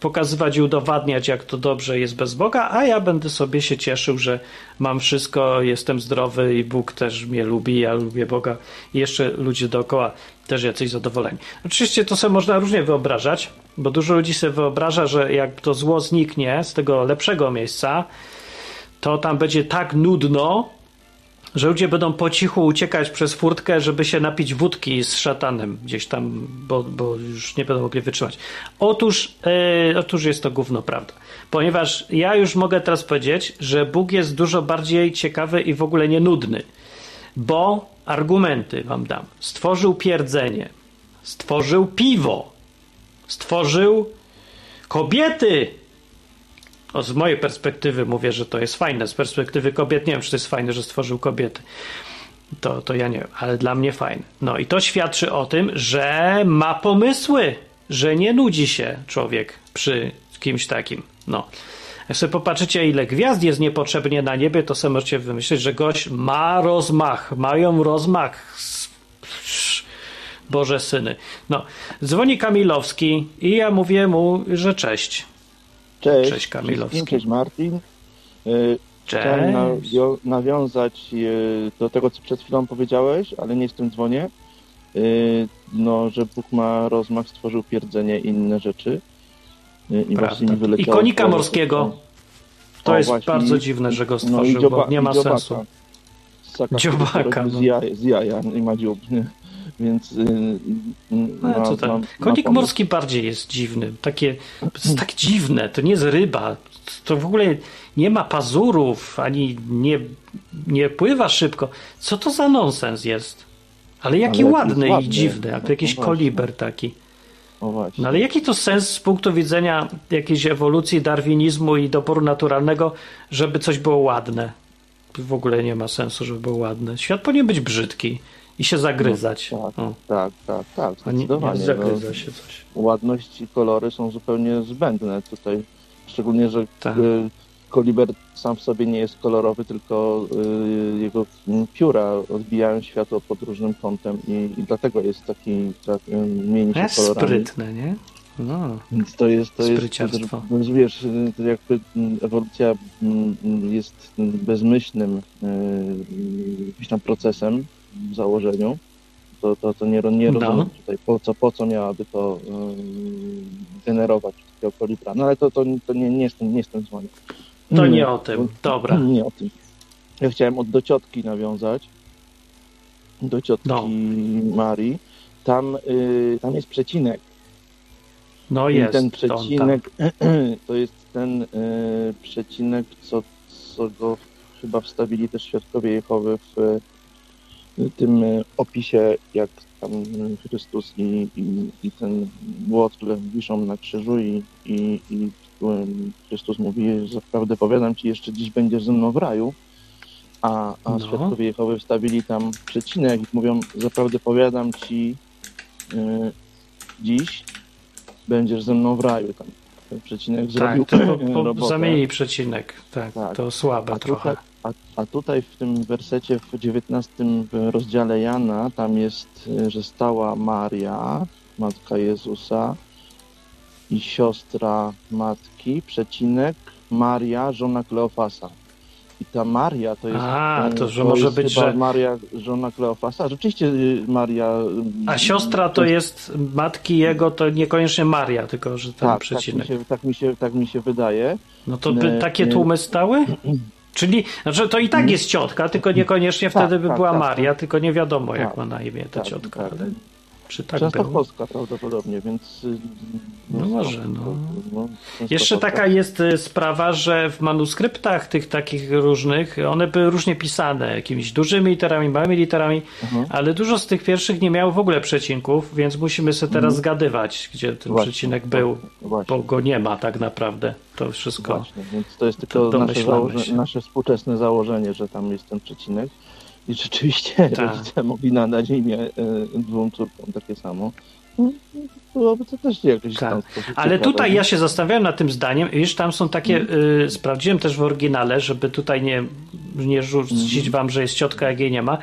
pokazywać i udowadniać, jak to dobrze jest bez Boga, a ja będę sobie się cieszył, że mam wszystko, jestem zdrowy i Bóg też mnie lubi, ja lubię Boga i jeszcze ludzie dookoła też jacyś zadowoleni. Oczywiście to sobie można różnie wyobrażać, bo dużo ludzi sobie wyobraża, że jak to zło zniknie z tego lepszego miejsca, to tam będzie tak nudno, że ludzie będą po cichu uciekać przez furtkę, żeby się napić wódki z szatanem gdzieś tam, bo już nie będą mogli wytrzymać. Otóż jest to gówno prawda. Ponieważ ja już mogę teraz powiedzieć, że Bóg jest dużo bardziej ciekawy i w ogóle nie nudny. Bo argumenty wam dam. Stworzył pierdzenie. Stworzył piwo. Stworzył kobiety. O, z mojej perspektywy mówię, że to jest fajne. Z perspektywy kobiet nie wiem, czy to jest fajne, że stworzył kobiety. To ja nie wiem, ale dla mnie fajne. No i to świadczy o tym, że ma pomysły, że nie nudzi się człowiek przy kimś takim. No. Jak sobie popatrzycie, ile gwiazd jest niepotrzebnie na niebie, to sobie możecie wymyślić, że gość ma rozmach. Mają rozmach. Boże syny. No. Dzwoni Kamilowski i ja mówię mu, że cześć. Cześć Kamilowski. Cześć Martin. Cześć. Chciałem nawiązać do tego, co przed chwilą powiedziałeś, ale nie w tym dzwonie. No, że Bóg ma rozmach, stworzył pierdzenie i inne rzeczy. I właśnie mi wyleciało. I konika morskiego. To jest właśnie bardzo dziwne, że go stworzył, no bo nie ma sensu. Dziobaka. Z jaja nie ma dziób. Więc co tam? Konik morski bardziej jest dziwny. Jest tak dziwne, to nie jest ryba. To w ogóle nie ma pazurów, ani nie pływa szybko. Co to za nonsens jest? Ale jaki ładny i dziwny, a to jakiś koliber taki. No ale jaki to sens z punktu widzenia jakiejś ewolucji, darwinizmu i doboru naturalnego, żeby coś było ładne? W ogóle nie ma sensu, żeby było ładne. Świat powinien być brzydki. I się zagryzać. No, tak. Zdecydowanie. Zagryza się coś. Ładność i kolory są zupełnie zbędne tutaj. Szczególnie, że koliber sam w sobie nie jest kolorowy, tylko jego pióra odbijają światło pod różnym kątem i dlatego jest taki, mieni się kolorami. Sprytne, nie? No. Więc to jest wiesz, jakby ewolucja jest bezmyślnym jakimś tam procesem w założeniu, to nie rozumiem tutaj, po co miałaby to generować takiego kolibra. No ale to nie jestem dzwonił. To nie o tym, dobra. Nie o tym. Ja chciałem do ciotki nawiązać, do ciotki Marii. Tam jest przecinek. No jest. I ten przecinek, to jest ten przecinek, co go chyba wstawili też świadkowie Jehowy w tym opisie, jak tam Chrystus i ten Łotr wiszą na krzyżu i Chrystus mówi, że prawdę powiadam ci, jeszcze dziś będziesz ze mną w raju, a świadkowie Jehowy wstawili tam przecinek i mówią, zaprawdę powiadam ci, dziś będziesz ze mną w raju. Tam ten przecinek zrobił robotę. Zamienili przecinek, tak. To słabe trochę. A tutaj w tym wersecie w 19 rozdziale Jana tam jest, że stała Maria, matka Jezusa i siostra matki, Maria, żona Kleofasa. I ta Maria to jest... że Maria, żona Kleofasa. Rzeczywiście Maria... A siostra to jest matki jego, to niekoniecznie Maria, tylko że tam przecinek. Tak mi się wydaje. No to by takie tłumy stały? Czyli znaczy to i tak jest ciotka, tylko niekoniecznie wtedy by była Maria, tylko nie wiadomo jak ma na imię ta ciotka. Tak. Ale czy tak było? Częstochowska prawdopodobnie, więc... No może, no. Jeszcze taka jest sprawa, że w manuskryptach tych takich różnych, one były różnie pisane, jakimiś dużymi literami, małymi literami, ale dużo z tych pierwszych nie miało w ogóle przecinków, więc musimy sobie teraz zgadywać, gdzie ten przecinek był, bo go nie ma tak naprawdę. To wszystko więc to jest tylko nasze współczesne założenie, że tam jest ten przecinek. I rzeczywiście rodzice mogli nadać imię dwóm córkom takie samo. Byłoby to też jakoś tam. Ale tutaj ja się zastanawiałem nad tym zdaniem, iż tam są takie, sprawdziłem też w oryginale, żeby tutaj nie rzucić wam, że jest ciotka, jak jej nie ma.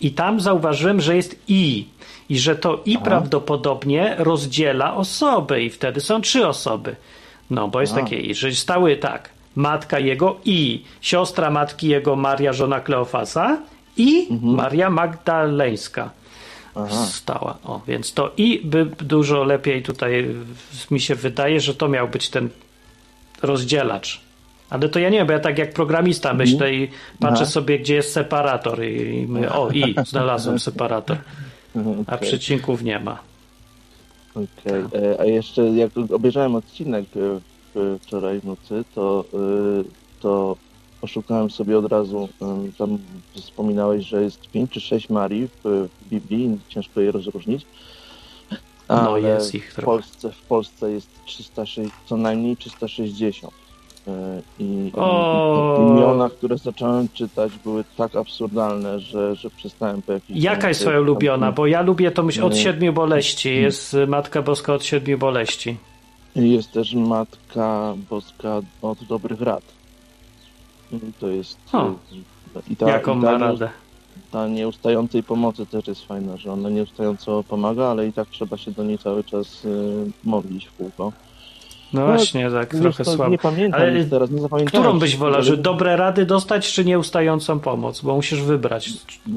I tam zauważyłem, że jest i że to i prawdopodobnie rozdziela osoby i wtedy są trzy osoby. No, bo jest takie i, że stały tak, matka jego i siostra matki jego Maria, żona Kleofasa i Maria Magdaleńska. Stała. O, więc to i by dużo lepiej tutaj mi się wydaje, że to miał być ten rozdzielacz. Ale to ja nie wiem, bo ja tak jak programista myślę i patrzę sobie, gdzie jest separator i my, znalazłem separator. A przecinków nie ma. Okej. A jeszcze jak obejrzałem odcinek wczoraj w nocy, to poszukałem sobie od razu, tam wspominałeś, że jest 5 czy 6 Marii w Biblii, ciężko je rozróżnić. Ale no jest ich trochę. W Polsce jest 360, co najmniej 360. I imiona, które zacząłem czytać, były tak absurdalne, że przestałem po jakiejś... Jaka jest twoja ulubiona? Bo ja lubię to myśl od 7 boleści. Jest Matka Boska od 7 boleści. Jest też Matka Boska od dobrych rad. I to jest... Jaką ma radę? Ta nieustającej pomocy też jest fajna, że ona nieustająco pomaga, ale i tak trzeba się do niej cały czas modlić w kółko. No właśnie, tak trochę słabo. Nie pamiętam ale teraz, nie zapamiętam. Którą byś wolał, że dobre rady dostać, czy nieustającą pomoc? Bo musisz wybrać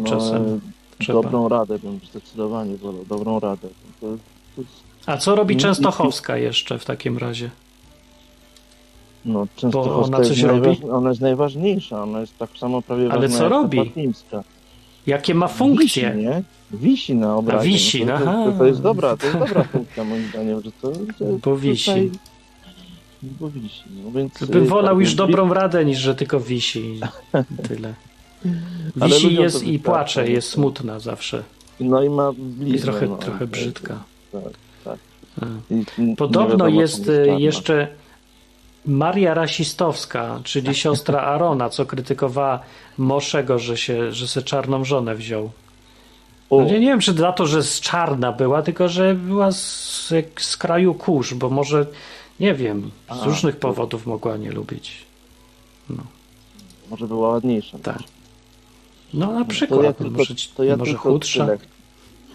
czasem. Dobrą radę bym zdecydowanie wolał, dobrą radę. A co robi Częstochowska jeszcze w takim razie? No, Częstochowska, bo ona coś robi? Ona jest najważniejsza, ona jest tak samo prawie ważna. Ale co robi? Jakie ma funkcje? Wisi na obrazie. Wisi, no to jest dobra funkcja moim zdaniem. Że to bo wisi. Tutaj, bo wisi. No więc, bym wolał już dobrą radę, niż że tylko wisi. Tyle. Wisi jest i płacze, jest smutna zawsze. No i ma bliznę. I trochę brzydka. Tak. Podobno jest jeszcze Maria Rasistowska, czyli siostra Arona, co krytykowała Moszego, że se czarną żonę wziął. No, nie wiem, czy za to, że z czarna była, tylko że była z kraju kurz, bo może, nie wiem, z różnych powodów mogła nie lubić. No. Może była ładniejsza. Tak. No na przykład, może chudsza.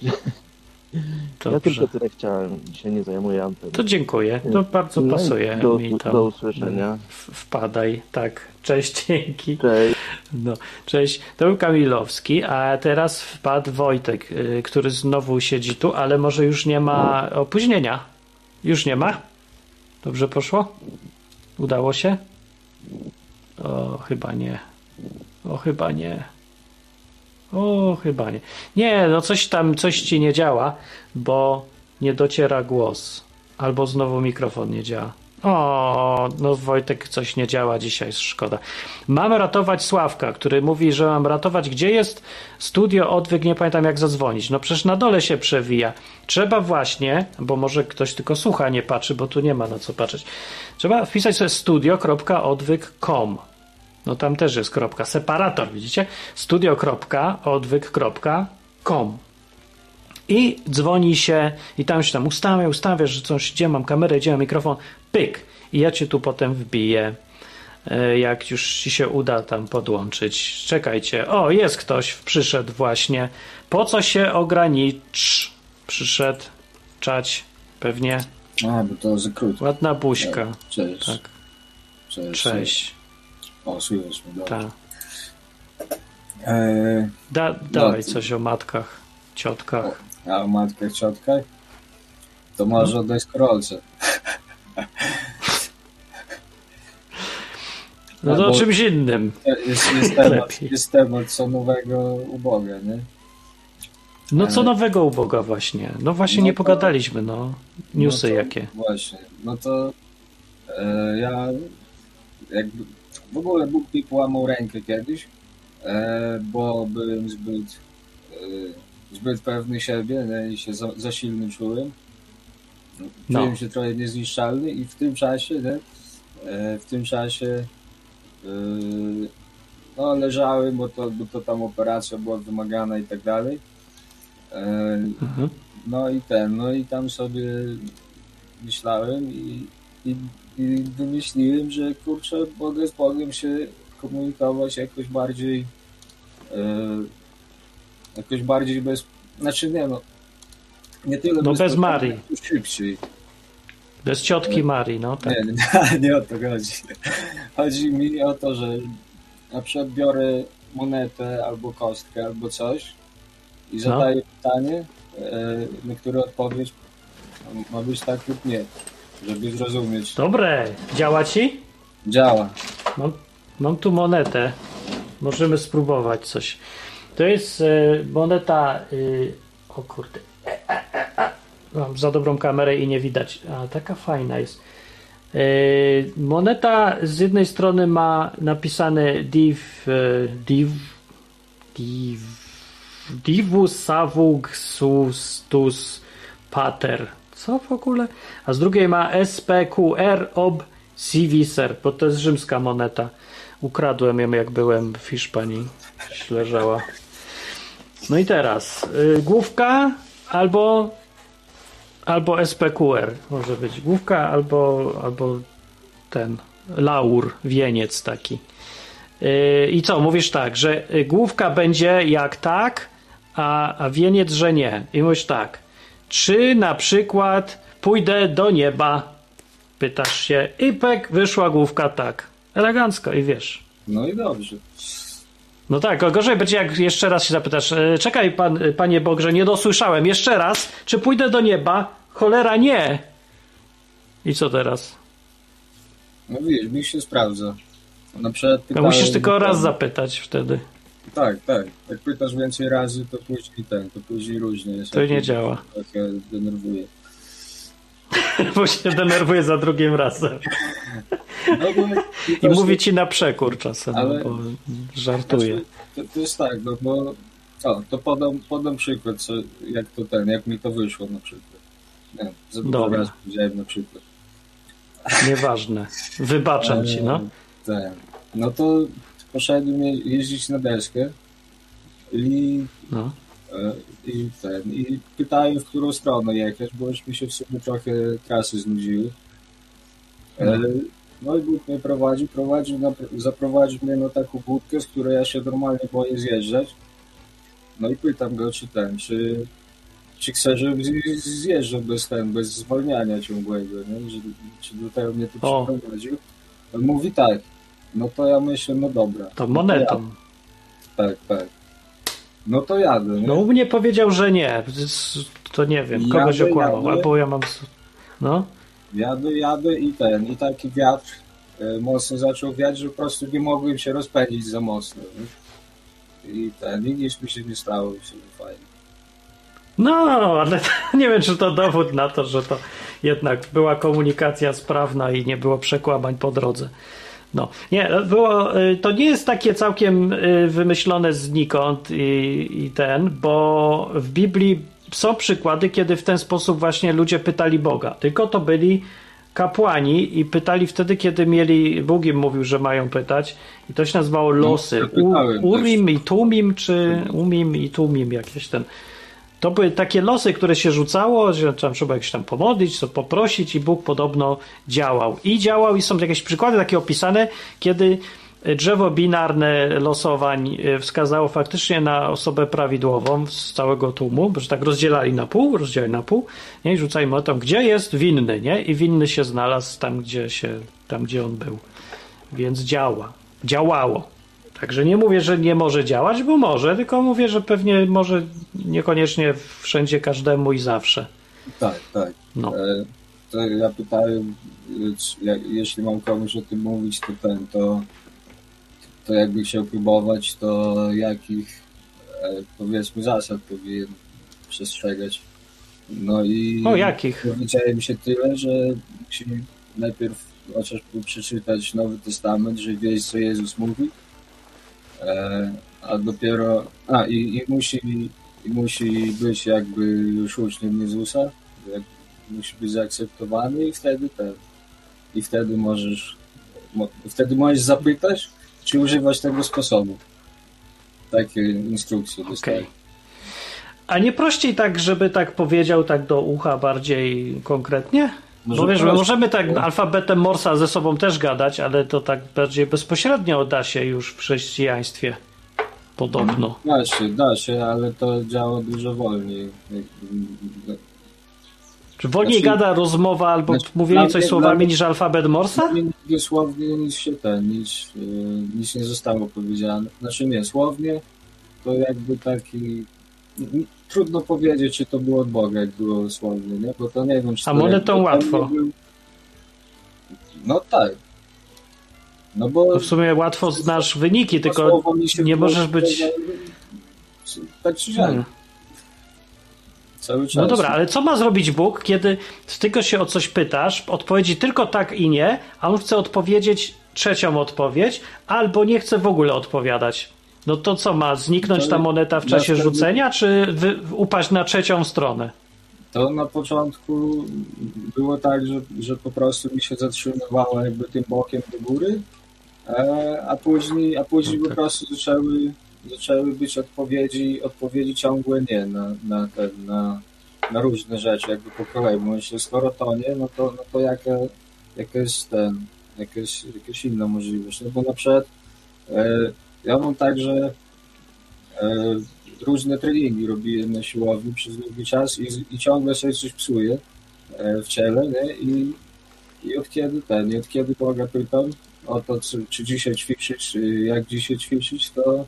Ja tylko tyle chciałem, dzisiaj nie zajmuję anteny. To dziękuję, to bardzo pasuje mi tam. Do usłyszenia. Wpadaj, tak. Cześć, dzięki. Cześć. No, cześć, to był Kamilowski, a teraz wpadł Wojtek, który znowu siedzi tu, ale może już nie ma opóźnienia. Już nie ma? Dobrze poszło? Udało się? O, chyba nie. Nie, no coś ci nie działa, bo nie dociera głos. Albo znowu mikrofon nie działa. O, no Wojtek, coś nie działa dzisiaj, szkoda. Mam ratować Sławka, który mówi, że mam ratować. Gdzie jest studio Odwyk? Nie pamiętam, jak zadzwonić. No przecież na dole się przewija. Trzeba właśnie, bo może ktoś tylko słucha, nie patrzy, bo tu nie ma na co patrzeć. Trzeba wpisać sobie studio.odwyk.com. No tam też jest kropka, separator, widzicie? studio.odwyk.com i dzwoni się i tam się tam ustawię, że coś, gdzie mam kamerę, gdzie mam mikrofon, pyk i ja cię tu potem wbiję, jak już ci się uda tam podłączyć. Czekajcie, o jest ktoś, przyszedł właśnie, po co się ogranicz, przyszedł, czać pewnie. A, bo to za krótko. Ładna buźka. Cześć. Tak. Cześć. O, słychać mnie, dobra. Dawaj coś o matkach, ciotkach. A o matkach, ciotkach? To może oddać korolce. No to o czymś innym. Jest temat co nowego u Boga, nie? No co nowego u Boga właśnie. No właśnie no nie to, pogadaliśmy, no. Newsy no to, jakie. Właśnie, no to ja jakby... W ogóle Bóg mi połamał rękę kiedyś, bo byłem zbyt pewny siebie, nie? I się za silny czułem. Czułem się trochę niezniszczalny i w tym czasie no, leżały, bo to tam operacja była wymagana i tak dalej. No i tam sobie myślałem i wymyśliłem, że kurczę, mogę z Bogiem się komunikować jakoś bardziej bez, znaczy nie no, nie tyle no bez Marii, szybciej. Bez ciotki Marii, no tak. Nie o to chodzi. Chodzi mi o to, że na przykład biorę monetę albo kostkę albo coś i zadaję pytanie, na które odpowiedź ma być tak lub nie, żeby zrozumieć. Dobre, działa ci? Działa. Mam tu monetę, możemy spróbować coś. To jest moneta, o kurde, mam za dobrą kamerę i nie widać, a taka fajna jest. Moneta z jednej strony ma napisane divus savug sustus pater, co w ogóle? A z drugiej ma SPQR ob civiser, bo to jest rzymska moneta. Ukradłem ją, jak byłem w Hiszpanii, leżała. No i teraz główka albo SPQR może być. Główka albo ten laur, wieniec taki. I co? Mówisz tak, że główka będzie jak tak, a wieniec, że nie. I mówisz tak. Czy na przykład pójdę do nieba? Pytasz się. I pek, wyszła główka tak. Elegancko i wiesz. No i dobrze. No tak, gorzej będzie, jak jeszcze raz się zapytasz. Czekaj, panie Boże, nie dosłyszałem. Jeszcze raz. Czy pójdę do nieba? Cholera nie. I co teraz? No wiesz, mi się sprawdza. Na przykład pytałem, musisz tylko raz zapytać wtedy. Tak. Jak pytasz więcej razy, to później różnie jest. To nie działa. Tak się denerwuje. Bo się denerwuje za drugim razem. I mówi ci na przekór czasem, ale, bo żartuje. To jest tak, no bo to podam przykład, jak mi to wyszło na przykład. Nie, za drugi raz powiedziałem na przykład. Nieważne. Wybaczam ci, no. Tak. No to poszedłem jeździć na deskę i pytałem, w którą stronę jechać, bo już mi się w sumie trochę trasy znudziły. No i but mnie zaprowadził mnie na taką budkę, z której ja się normalnie boję zjeżdżać. No i pytam go, czy chcę, żeby zjeżdżał bez zwalniania ciągłego, nie? Czy do tego mnie to przeprowadził. On mówi tak, no to ja myślę, no dobra. To monetą. No to tak. No to jadę, nie? No u mnie powiedział, że nie. To nie wiem, kogoś okłamał, albo ja mam... No. Jadę i taki wiatr mocno zaczął wiać, że po prostu nie mogłem się rozpędzić za mocno. Nie? I nic mi się nie stało, i sobie fajnie. No, ale nie wiem, czy to dowód na to, że to jednak była komunikacja sprawna i nie było przekłamań po drodze. No, nie, to nie jest takie całkiem wymyślone znikąd bo w Biblii są przykłady, kiedy w ten sposób właśnie ludzie pytali Boga. Tylko to byli kapłani i pytali wtedy, kiedy mieli, Bóg im mówił, że mają pytać, i to się nazywało losy. Urim i Tumim, czy Umim i Tumim, jakieś ten. To były takie losy, które się rzucało, że trzeba jakoś tam pomodlić, co poprosić, i Bóg podobno działał. I są jakieś przykłady takie opisane, kiedy drzewo binarne losowań wskazało faktycznie na osobę prawidłową z całego tłumu, bo że tak rozdzielali na pół, nie? I rzucali monetą, gdzie jest winny, nie? I winny się znalazł tam, gdzie on był. Więc działało. Także nie mówię, że nie może działać, bo może, tylko mówię, że pewnie może niekoniecznie wszędzie każdemu i zawsze. Tak. No. To ja pytałem, jeśli mam komuś o tym mówić, to jakby chciał próbować, to jakich, powiedzmy, zasad powinien przestrzegać. No i jakich? Powiedziałem się tyle, że musi najpierw chociażby przeczytać Nowy Testament, żeby wiedzieć, co Jezus mówi. A dopiero musi być jakby już uczniem Jezusa, musi być zaakceptowany, i wtedy możesz zapytać, czy używać tego sposobu. Takie instrukcje dostaję. Okay. A nie prościej tak, żeby tak powiedział tak do ucha bardziej konkretnie? Bo wiesz, możemy tak alfabetem Morsa ze sobą też gadać, ale to tak bardziej bezpośrednio da się już w chrześcijaństwie. Podobno. Da się, ale to działa dużo wolniej. Czy wolniej gada rozmowa albo mówienie coś słowami niż alfabet Morsa? Nie, słownie nic nie zostało powiedziane. Słownie to jakby taki... Trudno powiedzieć, czy to było od Boga, jak było słownie, nie? Bo to nie wiem, czy to... A monetą łatwo. No tak. No bo... To w sumie łatwo znasz wyniki, tylko nie możesz być... Tak czy nie. Cały czas. No dobra, ale co ma zrobić Bóg, kiedy tylko się o coś pytasz, odpowiedzi tylko tak i nie, a on chce odpowiedzieć trzecią odpowiedź, albo nie chce w ogóle odpowiadać. No to co ma? Zniknąć ta moneta w czasie rzucenia, czy upaść na trzecią stronę? To na początku było tak, że po prostu mi się zatrzymywało jakby tym bokiem do góry, a później po prostu zaczęły być odpowiedzi ciągłe nie na różne rzeczy, jakby po kolei. Myślę, skoro to nie, no to jakaś inna możliwość. No bo na przykład ja mam tak, że różne treningi robiłem na siłowni przez długi czas i ciągle sobie coś psuję w ciele, nie? I od kiedy Boga pytam o to, czy dzisiaj ćwiczyć, czy jak dzisiaj ćwiczyć, to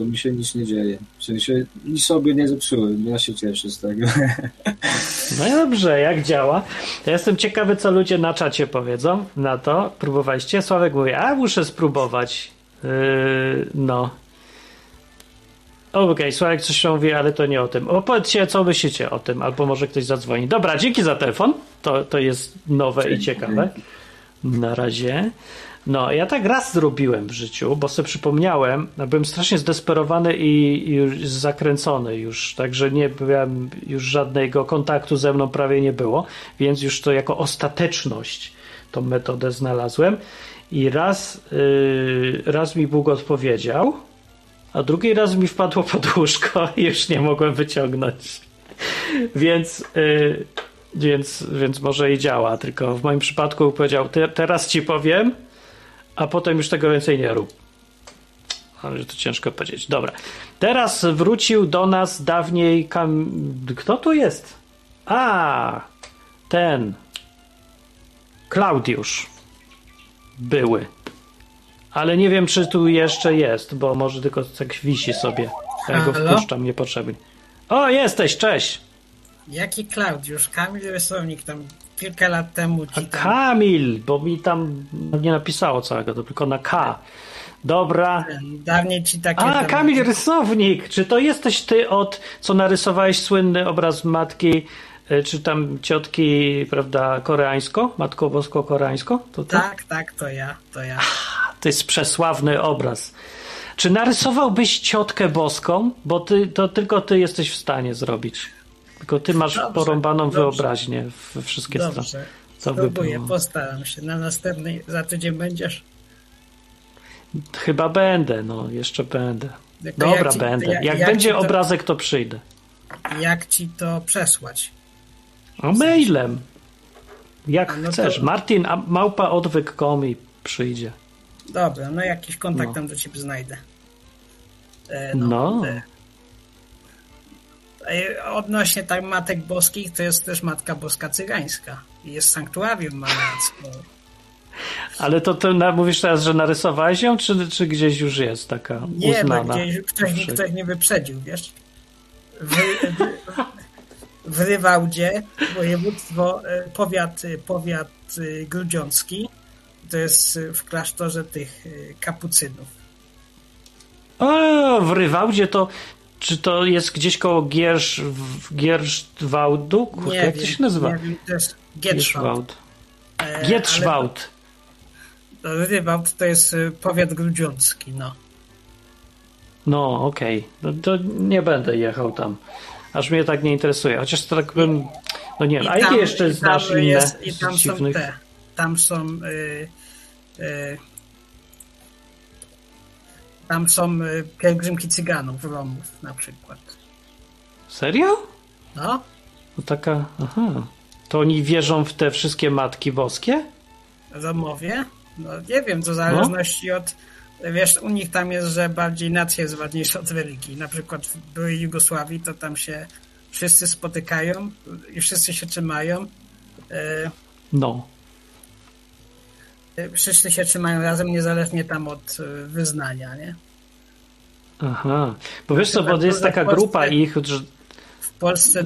mi się nic nie dzieje. W sensie nic sobie nie zepsułem, ja się cieszę z tego. No dobrze, jak działa? Ja jestem ciekawy, co ludzie na czacie powiedzą na to. Próbowaliście? Sławek mówi, muszę spróbować. No. Okej, Sławek coś tam mówi, ale to nie o tym. Opowiedzcie, co myślicie o tym, albo może ktoś zadzwoni. Dobra, dzięki za telefon. To jest nowe i ciekawe. Na razie. No, ja tak raz zrobiłem w życiu, bo sobie przypomniałem, byłem strasznie zdesperowany i zakręcony już, także nie byłem, już żadnego kontaktu ze mną prawie nie było, więc już to jako ostateczność tą metodę znalazłem. I raz mi Bóg odpowiedział, a drugi raz mi wpadło pod łóżko i już nie mogłem wyciągnąć. Więc może i działa, tylko w moim przypadku powiedział, teraz ci powiem, a potem już tego więcej nie rób. Ale to ciężko powiedzieć. Dobra. Teraz wrócił do nas dawniej... Kto tu jest? Klaudiusz. Były. Ale nie wiem, czy tu jeszcze jest, bo może tylko tak wisi sobie. Ja go wpuszczam niepotrzebnie. O, jesteś, cześć! Jaki Klaudiusz? Kamil rysownik tam kilka lat temu. Kamil, bo mi tam nie napisało całego, to tylko na K. Dobra. Dawniej ci takie. Kamil rysownik! Czy to jesteś ty co narysowałeś słynny obraz matki, czy tam ciotki, prawda, koreańsko? Matko Bosko-koreańsko? To ty? Tak, to ja. To jest przesławny obraz. Czy narysowałbyś ciotkę boską? Bo to tylko ty jesteś w stanie zrobić. Tylko ty masz porąbaną wyobraźnię we wszystkie strony. Spróbuję, postaram się. Na następnej, za tydzień będziesz? Chyba będę, jeszcze będę. Tylko dobra, będę. Jak będzie obrazek, to przyjdę. Jak ci to przesłać? Mailem. Jak chcesz. Martin, @odwyk.com i przyjdzie. Dobra, jakiś kontakt tam do ciebie znajdę. Odnośnie tam matek boskich, to jest też Matka Boska Cygańska. Jest sanktuarium mariacką. Ale to mówisz teraz, że narysowałeś ją, czy gdzieś już jest taka uznana? Nie, gdzieś ktoś nie wyprzedził, wiesz? W Rywałdzie, województwo, powiat grudziącki, to jest w klasztorze tych kapucynów. W Rywałdzie to, czy to jest gdzieś koło Gierszwałdu? Kurde, jak to się nazywa? Nie wiem, to jest Gierszwałd. Gierszwałd. Rywałd to jest powiat grudziącki, okej. To nie będę jechał tam. Aż mnie tak nie interesuje. Chociaż to tak bym... nie wiem. A jakie jeszcze znasz inne? I tam są Tam są pielgrzymki cyganów, Romów na przykład. Serio? No. To taka... Aha. To oni wierzą w te wszystkie matki boskie? Romowie? No nie wiem, to w zależności od... Wiesz, u nich tam jest, że bardziej nacja jest ważniejsza od religii. Na przykład w byłej Jugosławii to tam się wszyscy spotykają i wszyscy się trzymają. Wszyscy się trzymają razem, niezależnie tam od wyznania, nie? Aha. Bo wiesz co, bo jest taka grupa ich... W Polsce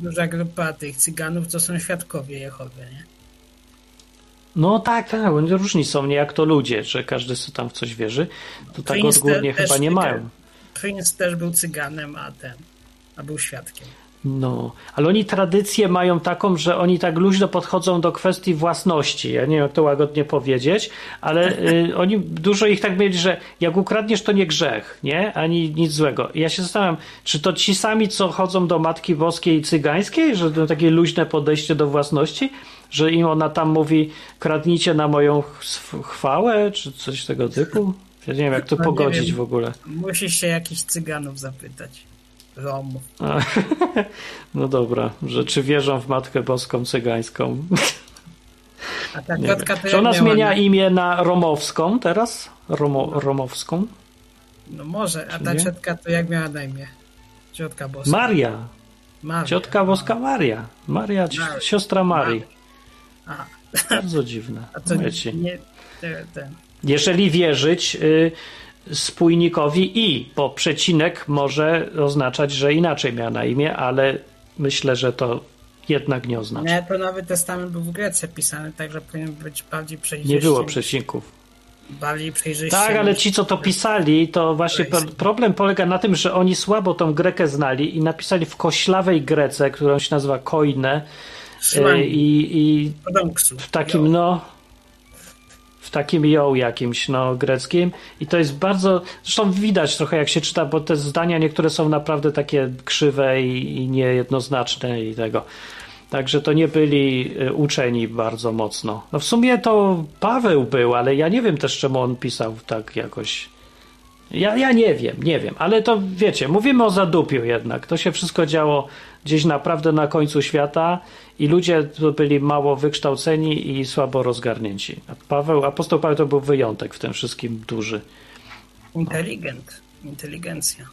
duża grupa tych cyganów to są świadkowie Jehowy, nie? No tak, różni są, nie jak to ludzie, że każdy co tam w coś wierzy, to tak odgórnie chyba nie mają. Prince też był cyganem, a był świadkiem. No, ale oni tradycję mają taką, że oni tak luźno podchodzą do kwestii własności. Ja nie wiem, jak to łagodnie powiedzieć, ale oni dużo ich tak mieli, że jak ukradniesz, to nie grzech, nie? Ani nic złego. I ja się zastanawiam, czy to ci sami, co chodzą do Matki Boskiej i Cygańskiej, że to takie luźne podejście do własności, że im ona tam mówi, kradnijcie na moją chwałę, czy coś tego typu? Ja nie wiem, jak to pogodzić w ogóle. Musisz się jakichś cyganów zapytać. Romów. No dobra, że czy wierzą w Matkę Boską cygańską? A ta kotka czy ona zmienia imię na Romowską teraz? Romowską? No może, a ta ciotka to jak miała na imię? Ciotka Boska. Maria. Ciotka Boska Maria. Maria, siostra Marii. Aha. Bardzo dziwne. A to nie. Jeżeli wierzyć spójnikowi i, bo przecinek może oznaczać, że inaczej miała na imię, ale myślę, że to jednak nie oznacza. Nie, to Nowy Testament był w Grece pisany, także powinien być bardziej przejrzyście. Nie było przecinków. Bardziej przejrzyście. Tak, ale ci, co to pisali, to właśnie problem polega na tym, że oni słabo tą Grekę znali i napisali w koślawej Grece, którą się nazywa Koinę i w takim takim jakimś, greckim i to jest bardzo, zresztą widać trochę jak się czyta, bo te zdania niektóre są naprawdę takie krzywe i niejednoznaczne i tego. Także to nie byli uczeni bardzo mocno. No w sumie to Paweł był, ale ja nie wiem też czemu on pisał tak jakoś. Ja nie wiem, ale to wiecie, mówimy o zadupiu jednak. To się wszystko działo gdzieś naprawdę na końcu świata i ludzie byli mało wykształceni i słabo rozgarnięci. Apostoł Paweł to był wyjątek w tym wszystkim duży. Inteligencja.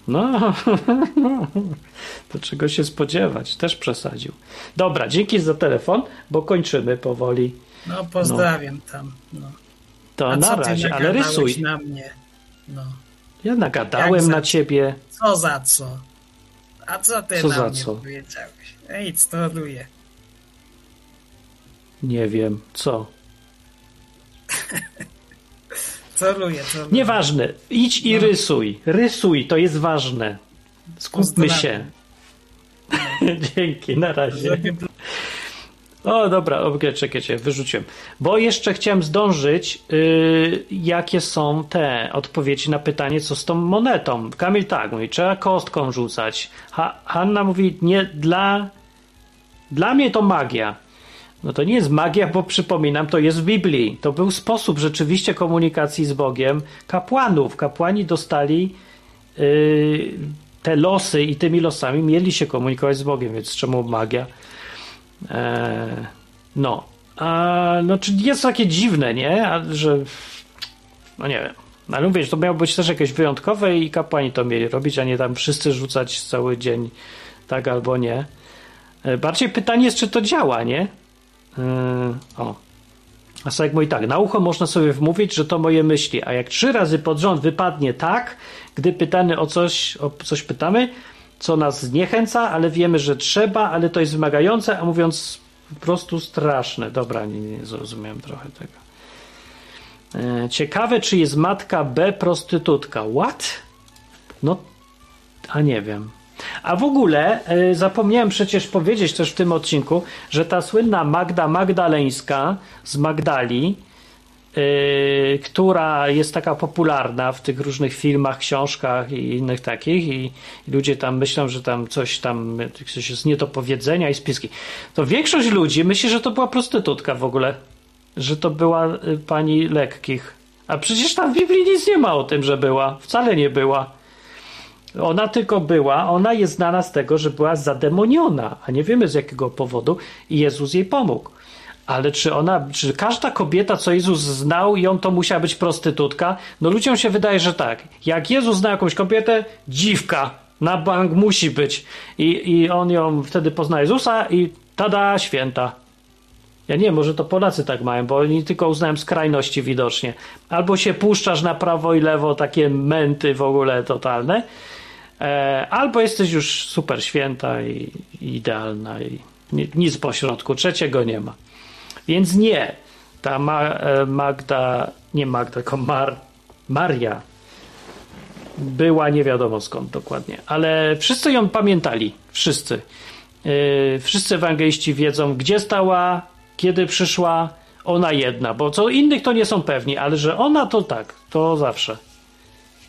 To czego się spodziewać, też przesadził. Dobra, dzięki za telefon, bo kończymy powoli. No pozdrawiam tam. To na razie, ale rysuj. Na mnie? Ja nagadałem na ciebie. Co za co? A co ty na mnie powiedziałeś? Nic, troluję. Nie wiem, co? Troluję. Nieważne, idź i rysuj. Rysuj, to jest ważne. Skupmy się. Dzięki, na razie. O, dobra, czekajcie, wyrzuciłem. Bo jeszcze chciałem zdążyć, jakie są te odpowiedzi na pytanie, co z tą monetą. Kamil tak mówi, trzeba kostką rzucać. Hanna mówi, nie, dla mnie to magia. No to nie jest magia, bo przypominam, to jest w Biblii. To był sposób rzeczywiście komunikacji z Bogiem kapłanów. Kapłani dostali te losy i tymi losami mieli się komunikować z Bogiem, więc czemu magia? Czyli jest takie dziwne, nie? Że nie wiem. Ale mówię, że to miało być też jakieś wyjątkowe i kapłani to mieli robić, a nie tam wszyscy rzucać cały dzień tak albo nie. Bardziej pytanie jest, czy to działa, nie? A Sławek mówi tak, na ucho można sobie wmówić, że to moje myśli, a jak 3 razy pod rząd wypadnie tak, gdy pytany o coś pytamy, co nas zniechęca, ale wiemy, że trzeba, ale to jest wymagające, a mówiąc po prostu straszne. Dobra, nie zrozumiałem trochę tego. Ciekawe, czy jest matka B prostytutka. What? Nie wiem. A w ogóle zapomniałem przecież powiedzieć też w tym odcinku, że ta słynna Magda Magdaleńska z Magdali, która jest taka popularna w tych różnych filmach, książkach i innych takich i ludzie tam myślą, że tam coś jest nie do powiedzenia i spiski. To większość ludzi myśli, że to była prostytutka w ogóle, że to była pani Lekkich, A przecież tam w Biblii nic nie ma o tym, że była. Wcale nie była. Ona tylko była, ona jest znana z tego, że była zademoniona, a nie wiemy z jakiego powodu, i Jezus jej pomógł. Ale czy każda kobieta, co Jezus znał, ją to musiała być prostytutka? No ludziom się wydaje, że tak. Jak Jezus zna jakąś kobietę, dziwka, na bank musi być. I on ją wtedy pozna Jezusa i tada, święta. Ja nie, może to Polacy tak mają, bo oni tylko uznają skrajności widocznie. Albo się puszczasz na prawo i lewo, takie męty w ogóle totalne, albo jesteś już super święta i idealna i nic pośrodku, trzeciego nie ma. Więc nie, ta Maria była nie wiadomo skąd dokładnie, ale wszyscy ją pamiętali, wszyscy. Wszyscy ewangeliści wiedzą, gdzie stała, kiedy przyszła, ona jedna, bo co innych to nie są pewni, ale że ona to tak, to zawsze.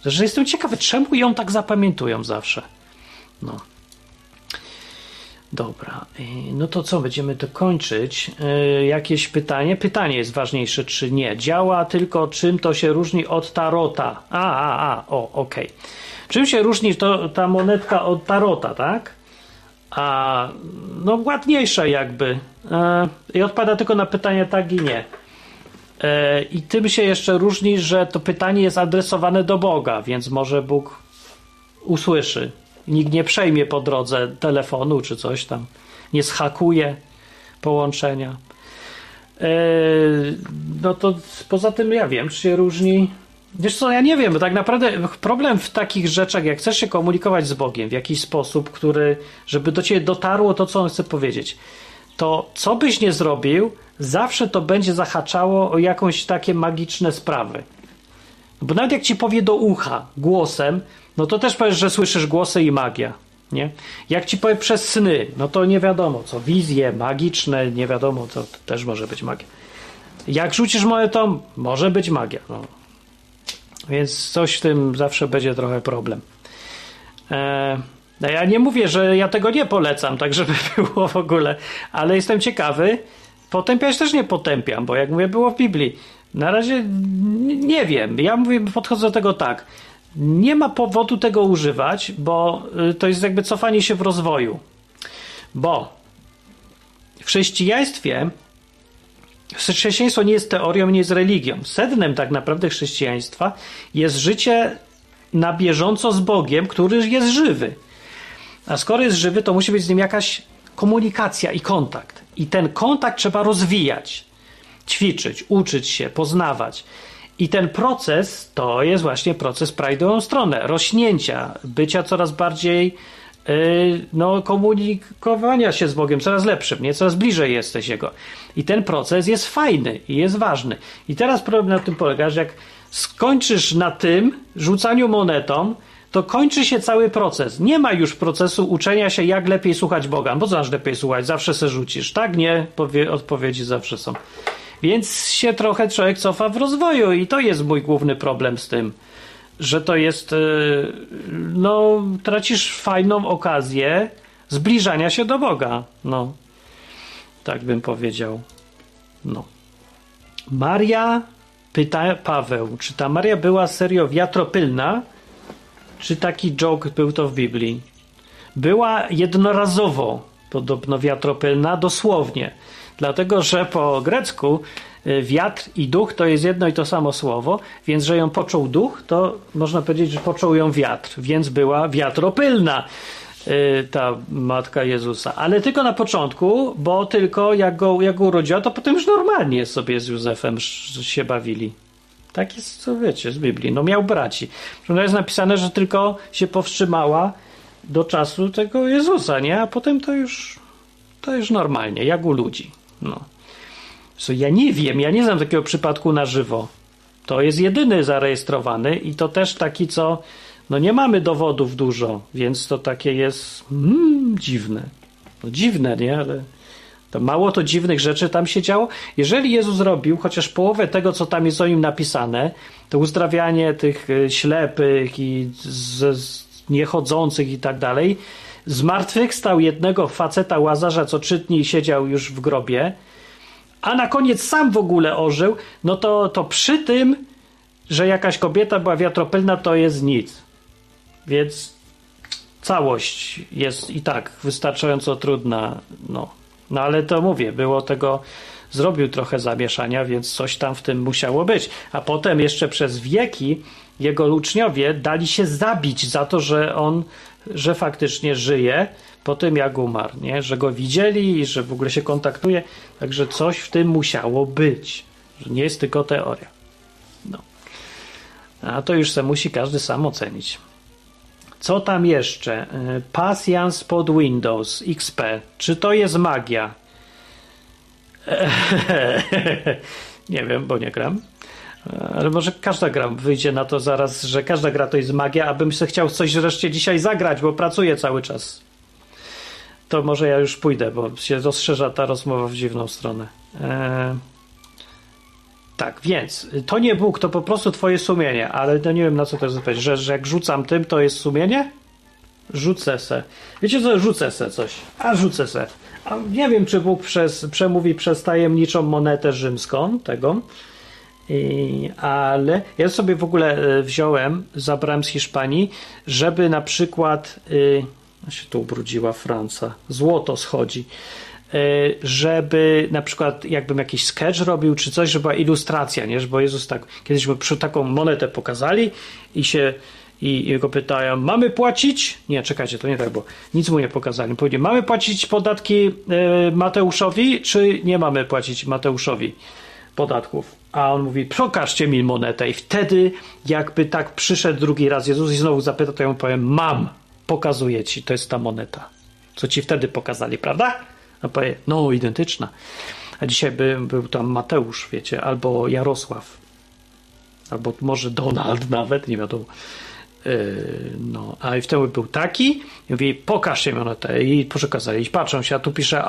Zresztą jestem ciekawy, czemu ją tak zapamiętują zawsze. No. Dobra, no to co, będziemy to kończyć. Jakieś pytanie? Pytanie jest ważniejsze, czy nie. Działa tylko, czym to się różni od tarota. Okej. Czym się różni to, ta monetka od tarota, tak? A no ładniejsza jakby. I odpada tylko na pytania tak i nie. I tym się jeszcze różni, że to pytanie jest adresowane do Boga, więc może Bóg usłyszy. Nikt nie przejmie po drodze telefonu czy coś tam. Nie zhakuje połączenia. No to poza tym ja wiem, czy się różni. Wiesz co, ja nie wiem, bo tak naprawdę problem w takich rzeczach, jak chcesz się komunikować z Bogiem w jakiś sposób, który, żeby do ciebie dotarło to, co on chce powiedzieć, to co byś nie zrobił, zawsze to będzie zahaczało o jakąś takie magiczne sprawy. Bo nawet jak ci powie do ucha głosem, no to też powiesz, że słyszysz głosy i magia, nie? Jak ci powie przez sny, no to nie wiadomo co, wizje magiczne, nie wiadomo co, to też może być magia. Jak rzucisz monetą, może być magia, no. Więc coś w tym zawsze będzie trochę problem. Ja nie mówię, że ja tego nie polecam, tak żeby było w ogóle, ale jestem ciekawy. Potępiać też nie potępiam, bo jak mówię, było w Biblii. Na razie nie wiem. Ja mówię, podchodzę do tego tak. Nie ma powodu tego używać, bo to jest jakby cofanie się w rozwoju. Bo w chrześcijaństwie chrześcijaństwo nie jest teorią, nie jest religią. Sednem tak naprawdę chrześcijaństwa jest życie na bieżąco z Bogiem, który jest żywy. A skoro jest żywy, to musi być z nim jakaś komunikacja i kontakt. I ten kontakt trzeba rozwijać, ćwiczyć, uczyć się, poznawać. I ten proces to jest właśnie proces prawidłową stronę, rośnięcia, bycia coraz bardziej komunikowania się z Bogiem coraz lepszym, nie? Coraz bliżej jesteś Jego. I ten proces jest fajny i jest ważny. I teraz problem na tym polega, że jak skończysz na tym rzucaniu monetą, to kończy się cały proces. Nie ma już procesu uczenia się, jak lepiej słuchać Boga. Bo znasz lepiej słuchać, zawsze se rzucisz. Tak, nie? Odpowiedzi zawsze są. Więc się trochę człowiek cofa w rozwoju i to jest mój główny problem z tym, że to jest, no, tracisz fajną okazję zbliżania się do Boga. No, tak bym powiedział. No. Maria, pyta Paweł, czy ta Maria była serio wiatropylna? Czy taki joke był to w Biblii? Była jednorazowo podobno wiatropylna, dosłownie. Dlatego, że po grecku wiatr i duch to jest jedno i to samo słowo, więc że ją poczuł duch, to można powiedzieć, że poczuł ją wiatr, więc była wiatropylna ta Matka Jezusa. Ale tylko na początku, bo tylko jak go urodziła, to potem już normalnie sobie z Józefem się bawili. Tak jest, co wiecie, z Biblii. No miał braci. Przynajmniej jest napisane, że tylko się powstrzymała do czasu tego Jezusa, nie? A potem to już normalnie, jak u ludzi. No. So, ja nie wiem, ja nie znam takiego przypadku na żywo. To jest jedyny zarejestrowany i to też taki, co no nie mamy dowodów dużo, więc to takie jest dziwne. No, dziwne, nie? Ale to mało to dziwnych rzeczy tam się działo. Jeżeli Jezus robił chociaż połowę tego, co tam jest o nim napisane, to uzdrawianie tych ślepych i niechodzących i tak dalej, zmartwychwstał jednego faceta Łazarza, co 3 dni siedział już w grobie, a na koniec sam w ogóle ożył, no to przy tym że jakaś kobieta była wiatropylna, to jest nic. Więc całość jest i tak wystarczająco trudna. No ale to mówię, było tego... Zrobił trochę zamieszania, więc coś tam w tym musiało być. A potem jeszcze przez wieki jego uczniowie dali się zabić za to, że faktycznie żyje po tym, jak umarł, nie? Że go widzieli i że w ogóle się kontaktuje. Także coś w tym musiało być. Że nie jest tylko teoria. No. A to już se musi każdy sam ocenić. Co tam jeszcze? Pasjans pod Windows XP. Czy to jest magia? Nie wiem, bo nie gram. Ale może każda gra wyjdzie na to zaraz, że każda gra to jest magia, abym sobie chciał coś wreszcie dzisiaj zagrać, bo pracuję cały czas. To może ja już pójdę, bo się rozszerza ta rozmowa w dziwną stronę. Tak, więc to nie Bóg, to po prostu twoje sumienie, ale no nie wiem, na co to jest odpowiedź, że jak rzucam tym, to jest sumienie? Rzucę se. Wiecie co? Rzucę se coś. A rzucę se. A nie wiem, czy Bóg przemówi przez tajemniczą monetę rzymską tego, ale ja sobie w ogóle wziąłem, zabrałem z Hiszpanii, żeby na przykład się tu ubrudziła Franca, złoto schodzi, żeby na przykład jakbym jakiś sketch robił czy coś, żeby była ilustracja, nie? Bo Jezus tak, kiedyś mu taką monetę pokazali i go pytają, mamy płacić? Nie, czekajcie, to nie tak było. Nic mu nie pokazali. Powiedzieli, mamy płacić podatki Mateuszowi, czy nie mamy płacić Mateuszowi podatków? A on mówi, pokażcie mi monetę. I wtedy jakby tak przyszedł drugi raz Jezus i znowu zapytał, to ja mu powiem, mam, pokazuję ci, to jest ta moneta. Co ci wtedy pokazali, prawda? A powie, no, identyczna. A dzisiaj był tam Mateusz, wiecie, albo Jarosław, albo może Donald nawet, nie wiadomo. No, a i wtedy był taki i mówi, pokaż się monetę i pokazali, i patrzą się, a tu pisze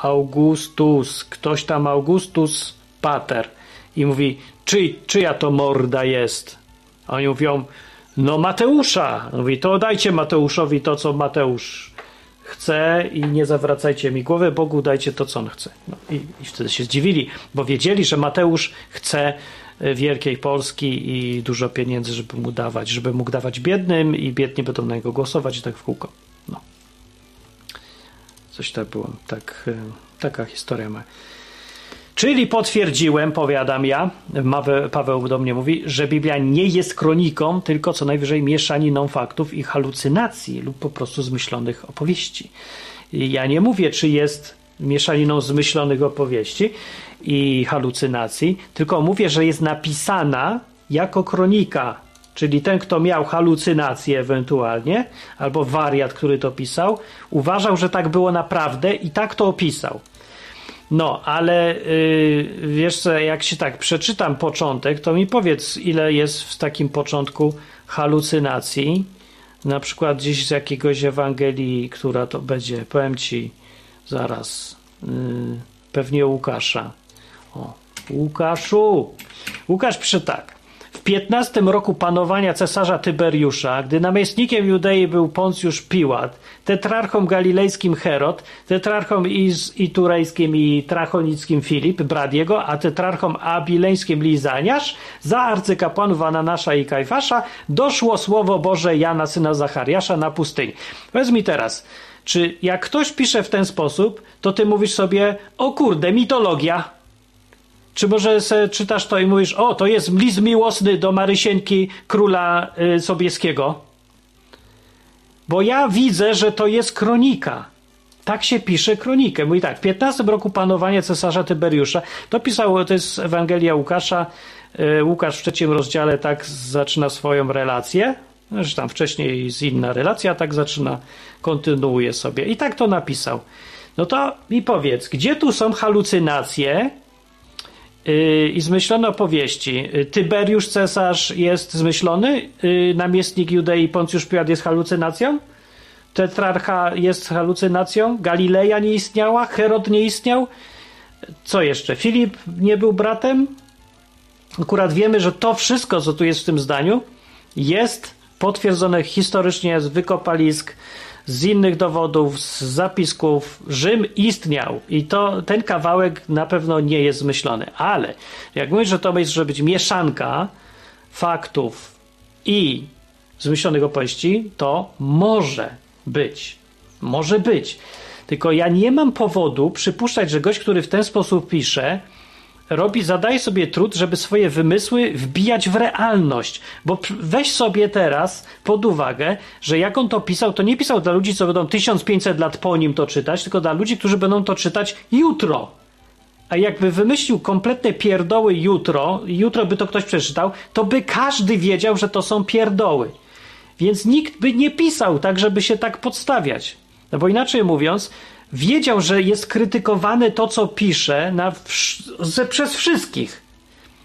Augustus ktoś tam Augustus Pater i mówi, czyja to morda jest? A oni mówią, no Mateusza. Mówi, to dajcie Mateuszowi to, co Mateusz chce i nie zawracajcie mi głowy, Bogu dajcie to, co on chce. No, i wtedy się zdziwili, bo wiedzieli, że Mateusz chce Wielkiej Polski i dużo pieniędzy, żeby mógł dawać biednym i biedni będą na niego głosować i tak w kółko. No. Coś tak było. Tak, taka historia ma. Czyli potwierdziłem, powiadam ja, Paweł do mnie mówi, że Biblia nie jest kroniką, tylko co najwyżej mieszaniną faktów i halucynacji lub po prostu zmyślonych opowieści. I ja nie mówię, czy jest mieszaniną zmyślonych opowieści i halucynacji, tylko mówię, że jest napisana jako kronika, czyli ten, kto miał halucynacje ewentualnie, albo wariat, który to pisał, uważał, że tak było naprawdę i tak to opisał. No, ale wiesz co, jak się tak przeczytam początek, to mi powiedz, ile jest w takim początku halucynacji, na przykład gdzieś z jakiegoś Ewangelii, która to będzie, powiem ci zaraz, pewnie Łukasza. O, Łukaszu! Łukasz pisze tak. W 15 roku panowania cesarza Tyberiusza, gdy namiestnikiem Judei był Poncjusz Piłat, tetrarchą galilejskim Herod, tetrarchą iturejskim i trachonickim Filip, brat jego, a tetrarchą abileńskim Lizaniasz, za arcykapłanów Ananasza i Kajfasza, doszło słowo Boże Jana, syna Zachariasza, na pustyni. Powiedz mi teraz, czy jak ktoś pisze w ten sposób, to ty mówisz sobie, o kurde, mitologia. Czy może se czytasz to i mówisz, o, to jest list miłosny do Marysieńki króla Sobieskiego? Bo ja widzę, że to jest kronika. Tak się pisze kronikę. Mówi tak, w 15 roku panowania cesarza Tyberiusza. To pisał, to jest Ewangelia Łukasza. Łukasz w 3 rozdziale tak zaczyna swoją relację. Zresztą tam wcześniej jest inna relacja, tak zaczyna, kontynuuje sobie. I tak to napisał. No to mi powiedz, gdzie tu są halucynacje i zmyślone opowieści? Tyberiusz cesarz jest zmyślony? Namiestnik Judei Poncjusz Piłat jest halucynacją? Tetrarcha jest halucynacją? Galileja nie istniała? Herod nie istniał? Co jeszcze? Filip nie był bratem? Akurat wiemy, że to wszystko, co tu jest w tym zdaniu, jest potwierdzone historycznie z wykopalisk, z innych dowodów, z zapisków, Rzym istniał i to ten kawałek na pewno nie jest zmyślony, ale jak mówisz, że to może być mieszanka faktów i zmyślonych opowieści, to może być. Tylko ja nie mam powodu przypuszczać, że gość, który w ten sposób pisze, zadaje sobie trud, żeby swoje wymysły wbijać w realność. Bo weź sobie teraz pod uwagę, że jak on to pisał, to nie pisał dla ludzi, co będą 1500 lat po nim to czytać, tylko dla ludzi, którzy będą to czytać jutro. A jakby wymyślił kompletne pierdoły jutro by to ktoś przeczytał, to by każdy wiedział, że to są pierdoły. Więc nikt by nie pisał tak, żeby się tak podstawiać. No bo inaczej mówiąc, wiedział, że jest krytykowane to, co pisze przez wszystkich.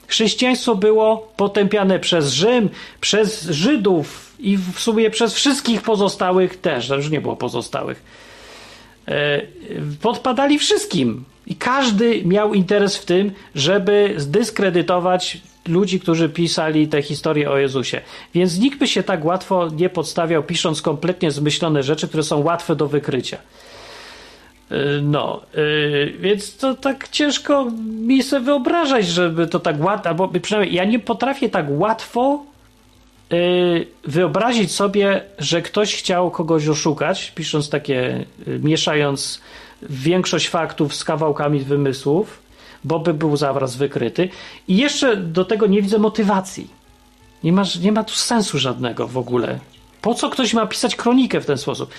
Chrześcijaństwo było potępiane przez Rzym, przez Żydów i w sumie przez wszystkich pozostałych też. Już nie było pozostałych. Podpadali wszystkim. I każdy miał interes w tym, żeby zdyskredytować ludzi, którzy pisali te historie o Jezusie. Więc nikt by się tak łatwo nie podstawiał, pisząc kompletnie zmyślone rzeczy, które są łatwe do wykrycia. No, więc to tak ciężko mi sobie wyobrażać, żeby to tak łatwo, albo przynajmniej ja nie potrafię tak łatwo wyobrazić sobie, że ktoś chciał kogoś oszukać, pisząc mieszając większość faktów z kawałkami wymysłów, bo by był zawraz wykryty. I jeszcze do tego nie widzę motywacji. Nie ma tu sensu żadnego w ogóle. Po co ktoś ma pisać kronikę w ten sposób?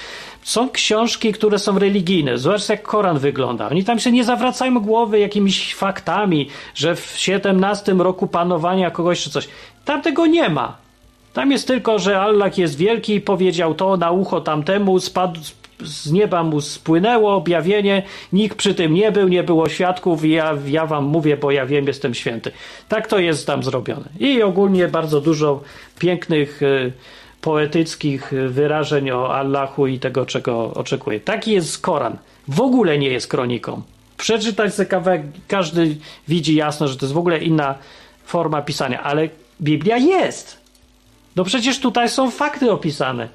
Są książki, które są religijne. Zobacz, jak Koran wygląda. Oni tam się nie zawracają głowy jakimiś faktami, że w 17 roku panowania kogoś czy coś. Tam tego nie ma. Tam jest tylko, że Allah jest wielki i powiedział to na ucho tamtemu, spadł z nieba mu spłynęło objawienie, nikt przy tym nie był, nie było świadków i ja wam mówię, bo ja wiem, jestem święty. Tak to jest tam zrobione. I ogólnie bardzo dużo pięknych, poetyckich wyrażeń o Allahu i tego, czego oczekuję. Taki jest Koran. W ogóle nie jest kroniką. Przeczytać sobie kawałek, każdy widzi jasno, że to jest w ogóle inna forma pisania, ale Biblia jest. No przecież tutaj są fakty opisane.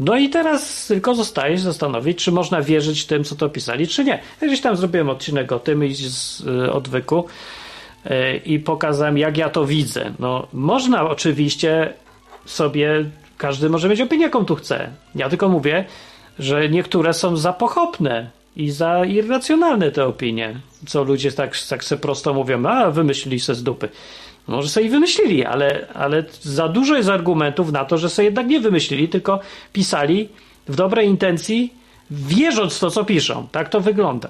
No i teraz tylko zostaje się zastanowić, czy można wierzyć tym, co to pisali, czy nie. Ja gdzieś tam zrobiłem odcinek o tym z Odwyku i pokazałem, jak ja to widzę. No, można oczywiście sobie, każdy może mieć opinię, jaką tu chce. Ja tylko mówię, że niektóre są za pochopne i za irracjonalne te opinie, co ludzie tak se prosto mówią, a wymyślili se z dupy. Może sobie wymyślili, ale za dużo jest argumentów na to, że sobie jednak nie wymyślili, tylko pisali w dobrej intencji, wierząc w to, co piszą. Tak to wygląda.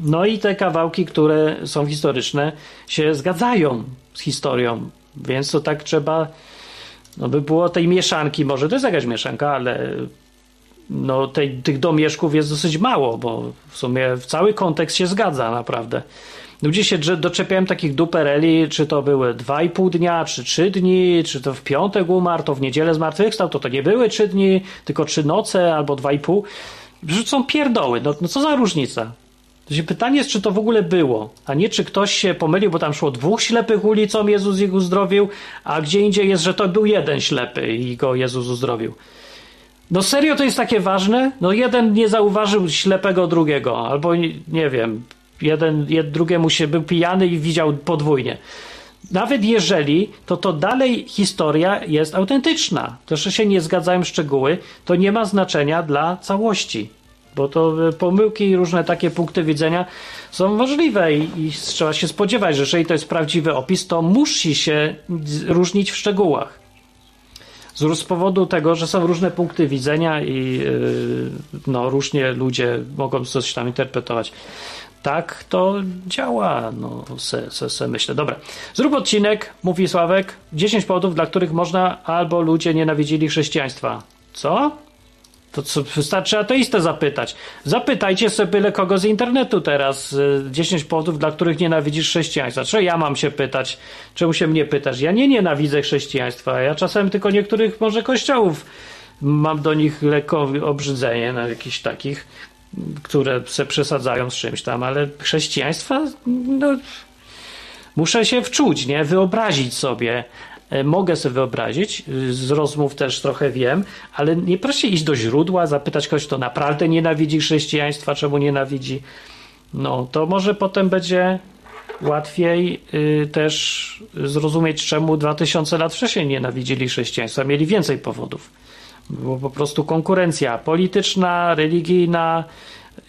No i te kawałki, które są historyczne, się zgadzają z historią, więc to tak trzeba, no by było tej mieszanki, może to jest jakaś mieszanka, ale no tych domieszków jest dosyć mało, bo w sumie cały kontekst się zgadza naprawdę. Ludzie się doczepiają takich dupereli, czy to były 2,5 dnia, czy 3 dni, czy to w piątek umarł, to w niedzielę zmartwychwstał, to nie były 3 dni, tylko 3 noce albo 2,5. Są pierdoły, no co za różnica. Pytanie jest, czy to w ogóle było, a nie czy ktoś się pomylił, bo tam szło 2 ślepych ulicą, Jezus ich uzdrowił, a gdzie indziej jest, że to był 1 ślepy i go Jezus uzdrowił. No serio to jest takie ważne? No jeden nie zauważył ślepego drugiego, albo nie wiem... Drugiemu się był pijany i widział podwójnie. Nawet jeżeli, to dalej historia jest autentyczna. To, że się nie zgadzają szczegóły, to nie ma znaczenia dla całości. Bo to pomyłki i różne takie punkty widzenia są możliwe i trzeba się spodziewać, że jeżeli to jest prawdziwy opis, to musi się różnić w szczegółach. Z powodu tego, że są różne punkty widzenia i różnie ludzie mogą coś tam interpretować. Tak to działa, myślę. Dobra, zrób odcinek, mówi Sławek, 10 powodów, dla których można albo ludzie nienawidzili chrześcijaństwa. Co? To co, wystarczy ateistę zapytać. Zapytajcie sobie byle kogo z internetu teraz, 10 powodów, dla których nienawidzisz chrześcijaństwa. Czemu ja mam się pytać? Czemu się mnie pytasz? Ja nie nienawidzę chrześcijaństwa, ja czasem tylko niektórych może kościołów mam do nich lekko obrzydzenie, na jakichś takich... które se przesadzają z czymś tam, ale chrześcijaństwa muszę się wczuć, nie? Wyobrazić sobie, Mogę sobie wyobrazić, z rozmów też trochę wiem, ale nie proszę iść do źródła, zapytać kogoś, kto naprawdę nienawidzi chrześcijaństwa, czemu nienawidzi. No, to może potem będzie łatwiej też zrozumieć, czemu 2000 lat wcześniej nienawidzili chrześcijaństwa. Mieli więcej powodów. Była po prostu konkurencja polityczna, religijna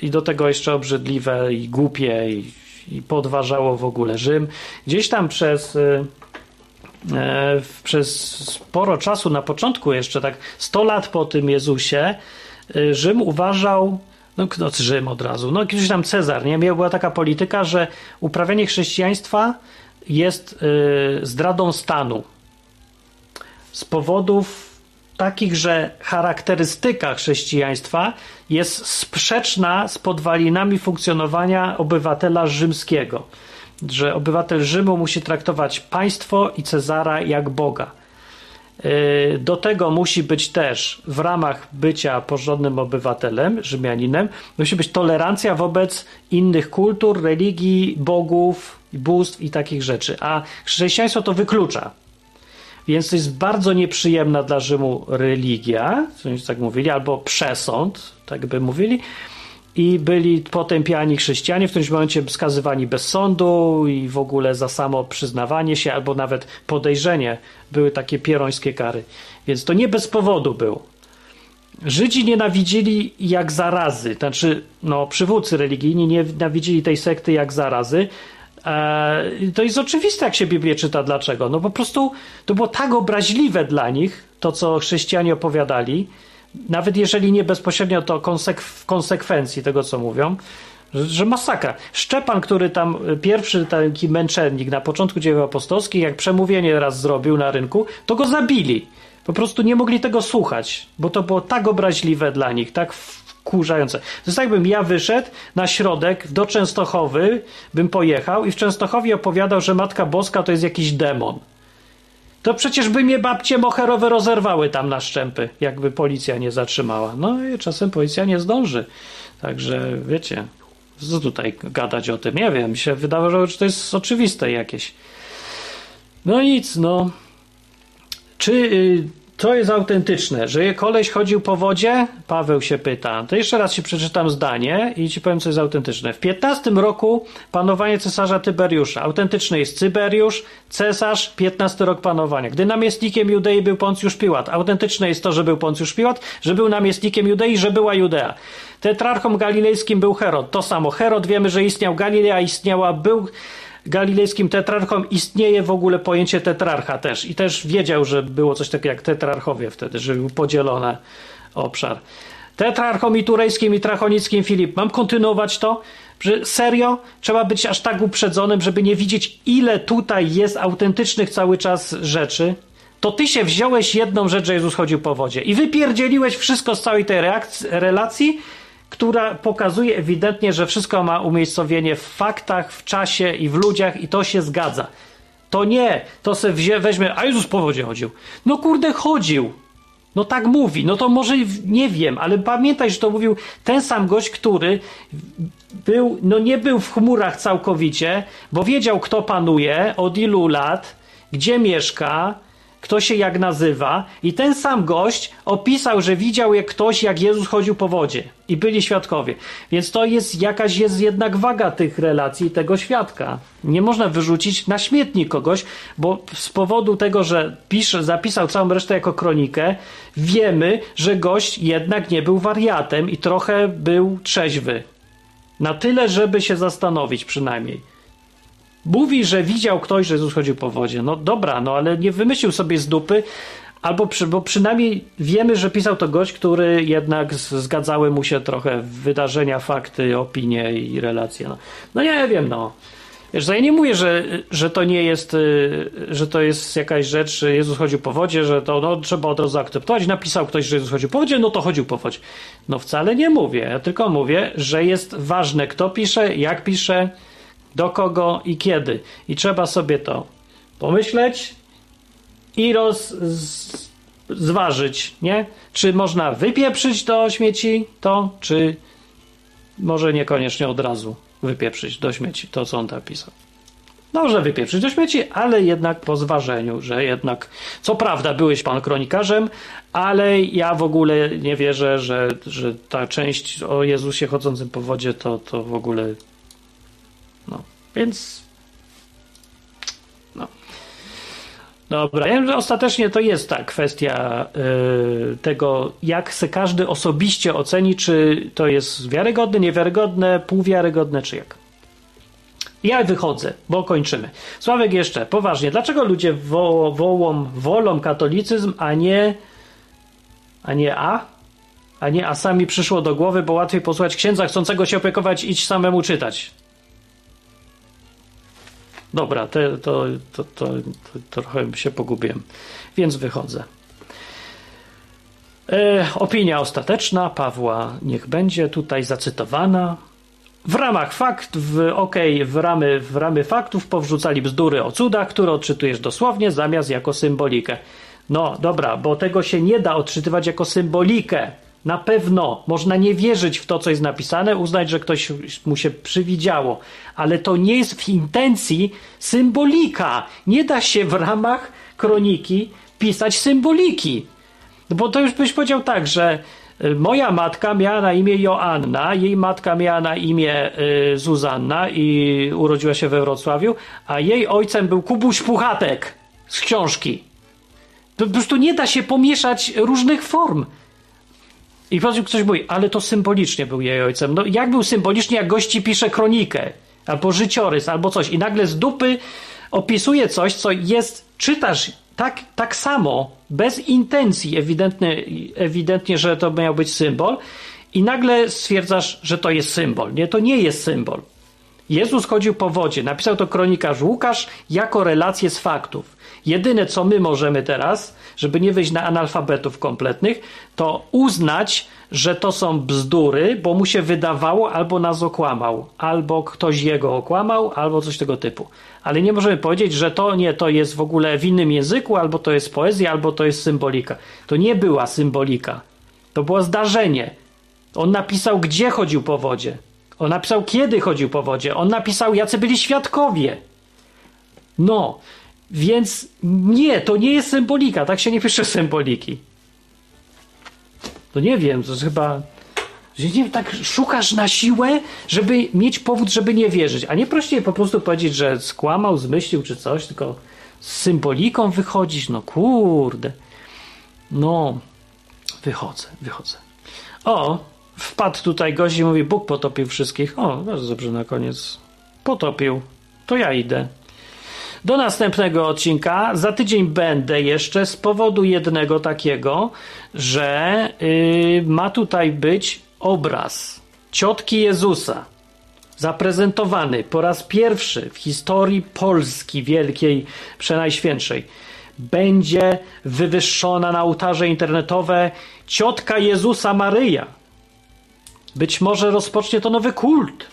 i do tego jeszcze obrzydliwe i głupie i podważało w ogóle Rzym. Gdzieś tam przez sporo czasu, na początku jeszcze tak 100 lat po tym Jezusie, Rzym uważał, no Rzym od razu, no kiedyś tam Cezar, nie? Była taka polityka, że uprawianie chrześcijaństwa jest zdradą stanu z powodów takich, że charakterystyka chrześcijaństwa jest sprzeczna z podwalinami funkcjonowania obywatela rzymskiego. Że obywatel Rzymu musi traktować państwo i Cezara jak Boga. Do tego musi być też w ramach bycia porządnym obywatelem, Rzymianinem, musi być tolerancja wobec innych kultur, religii, bogów, bóstw i takich rzeczy. A chrześcijaństwo to wyklucza. Więc to jest bardzo nieprzyjemna dla Rzymu religia, tak mówili, albo przesąd, tak by mówili. I byli potępiani chrześcijanie, w którymś momencie skazywani bez sądu i w ogóle za samo przyznawanie się albo nawet podejrzenie. Były takie pierońskie kary. Więc to nie bez powodu było. Żydzi nienawidzili jak zarazy. Znaczy, przywódcy religijni nienawidzili tej sekty jak zarazy. To jest oczywiste, jak się Biblię czyta. Dlaczego? Po prostu to było tak obraźliwe dla nich, to co chrześcijanie opowiadali, nawet jeżeli nie bezpośrednio, to w konsekwencji tego, co mówią, że masakra. Szczepan, który tam pierwszy taki męczennik na początku dziejów apostolskich, jak przemówienie raz zrobił na rynku, to go zabili. Po prostu nie mogli tego słuchać, bo to było tak obraźliwe dla nich, tak wkurzające. To jest tak, jakbym ja wyszedł na środek do Częstochowy, bym pojechał i w Częstochowie opowiadał, że Matka Boska to jest jakiś demon. To przecież by mnie babcie moherowe rozerwały tam na szczępy, jakby policja nie zatrzymała. I czasem policja nie zdąży. Także wiecie, co tutaj gadać o tym? Nie wiem, mi się wydawało, że to jest oczywiste jakieś. No nic. Czy to jest autentyczne, że koleś chodził po wodzie? Paweł się pyta. To jeszcze raz ci przeczytam zdanie i ci powiem, co jest autentyczne. W 15 roku panowanie cesarza Tyberiusza. Autentyczny jest Tyberiusz, cesarz, 15 rok panowania. Gdy namiestnikiem Judei był Poncjusz Piłat. Autentyczne jest to, że był Poncjusz Piłat, że był namiestnikiem Judei, że była Judea. Tetrarchą galilejskim był Herod. To samo. Herod, wiemy, że istniał. Galilea istniała, był galilejskim tetrarchą, istnieje w ogóle pojęcie tetrarcha też i też wiedział, że było coś takiego jak tetrarchowie wtedy, że był podzielony obszar. Tetrarchom i turejskim i trachonickim Filip. Mam kontynuować to? Że serio? Trzeba być aż tak uprzedzonym, żeby nie widzieć, ile tutaj jest autentycznych cały czas rzeczy. To ty się wziąłeś jedną rzecz, że Jezus chodził po wodzie i wypierdzieliłeś wszystko z całej tej relacji, która pokazuje ewidentnie, że wszystko ma umiejscowienie w faktach, w czasie i w ludziach i to się zgadza. To nie, to se weźmie, a Jezus po wodzie chodził. Chodził. Tak mówi, to może nie wiem, ale pamiętaj, że to mówił ten sam gość, który był, nie był w chmurach całkowicie, bo wiedział, kto panuje, od ilu lat, gdzie mieszka, kto się jak nazywa i ten sam gość opisał, że widział jak Jezus chodził po wodzie i byli świadkowie. Więc to jest jakaś jednak waga tych relacji i tego świadka. Nie można wyrzucić na śmietnik kogoś, bo z powodu tego, że zapisał całą resztę jako kronikę, wiemy, że gość jednak nie był wariatem i trochę był trzeźwy. Na tyle, żeby się zastanowić przynajmniej. Mówi, że widział ktoś, że Jezus chodził po wodzie. Dobra, ale nie wymyślił sobie z dupy, bo przynajmniej wiemy, że pisał to gość, który jednak zgadzały mu się trochę wydarzenia, fakty, opinie i relacje. Nie wiem, Wiesz, ja nie mówię, że to nie jest, że to jest jakaś rzecz, że Jezus chodził po wodzie, że to trzeba od razu akceptować. Napisał ktoś, że Jezus chodził po wodzie, to chodził po wodzie. Wcale nie mówię, ja tylko mówię, że jest ważne, kto pisze, jak pisze, do kogo i kiedy. I trzeba sobie to pomyśleć i zważyć, nie? Czy można wypieprzyć do śmieci to, czy może niekoniecznie od razu wypieprzyć do śmieci to, co on tam pisał. Może wypieprzyć do śmieci, ale jednak po zważeniu, że jednak, co prawda byłeś pan kronikarzem, ale ja w ogóle nie wierzę, że ta część o Jezusie chodzącym po wodzie to w ogóle, no, więc no. Dobra, ja wiem, że ostatecznie to jest ta kwestia tego, jak se każdy osobiście oceni, czy to jest wiarygodne, niewiarygodne, półwiarygodne, czy jak. Ja wychodzę, bo kończymy. Sławek jeszcze, poważnie, dlaczego ludzie wolą katolicyzm, a nie sami przyszło do głowy, bo łatwiej posłuchać księdza chcącego się opiekować, iść samemu czytać. Dobra, to trochę się pogubiłem, więc wychodzę. Opinia ostateczna Pawła niech będzie tutaj zacytowana. W ramach ramy faktów powrzucali bzdury o cudach, które odczytujesz dosłownie zamiast jako symbolikę. No dobra, bo tego się nie da odczytywać jako symbolikę. Na pewno można nie wierzyć w to, co jest napisane, uznać, że ktoś mu się przywidziało, ale to nie jest w intencji symbolika. Nie da się w ramach kroniki pisać symboliki, bo to już byś powiedział tak, że moja matka miała na imię Joanna, jej matka miała na imię Zuzanna i urodziła się we Wrocławiu, a jej ojcem był Kubuś Puchatek z książki. To po prostu nie da się pomieszać różnych form. I ktoś mówi, ale to symbolicznie był jej ojcem. No jak był symbolicznie, jak gości pisze kronikę, albo życiorys, albo coś i nagle z dupy opisuje coś, co jest, czytasz tak samo, bez intencji ewidentnie, że to miał być symbol i nagle stwierdzasz, że to jest symbol. Nie, to nie jest symbol. Jezus chodził po wodzie, napisał to kronikarz Łukasz jako relację z faktów. Jedyne, co my możemy teraz, żeby nie wyjść na analfabetów kompletnych, to uznać, że to są bzdury, bo mu się wydawało, albo nas okłamał, albo ktoś jego okłamał, albo coś tego typu. Ale nie możemy powiedzieć, że to jest w ogóle w innym języku, albo to jest poezja, albo to jest symbolika. To nie była symbolika. To było zdarzenie. On napisał, gdzie chodził po wodzie. On napisał, kiedy chodził po wodzie. On napisał, jacy byli świadkowie. No, więc nie, to nie jest symbolika. Tak się nie pisze symboliki. To nie wiem, to jest chyba... Nie wiem, tak szukasz na siłę, żeby mieć powód, żeby nie wierzyć. A nie prościej po prostu powiedzieć, że skłamał, zmyślił czy coś, tylko z symboliką wychodzić. No kurde. No, wychodzę. O, wpadł tutaj gość i mówi, Bóg potopił wszystkich. O, bardzo dobrze na koniec. Potopił. To ja idę. Do następnego odcinka. Za tydzień będę jeszcze z powodu jednego takiego, że ma tutaj być obraz ciotki Jezusa zaprezentowany po raz pierwszy w historii Polski Wielkiej Przenajświętszej. Będzie wywyższona na ołtarze internetowe ciotka Jezusa Maryja. Być może rozpocznie to nowy kult.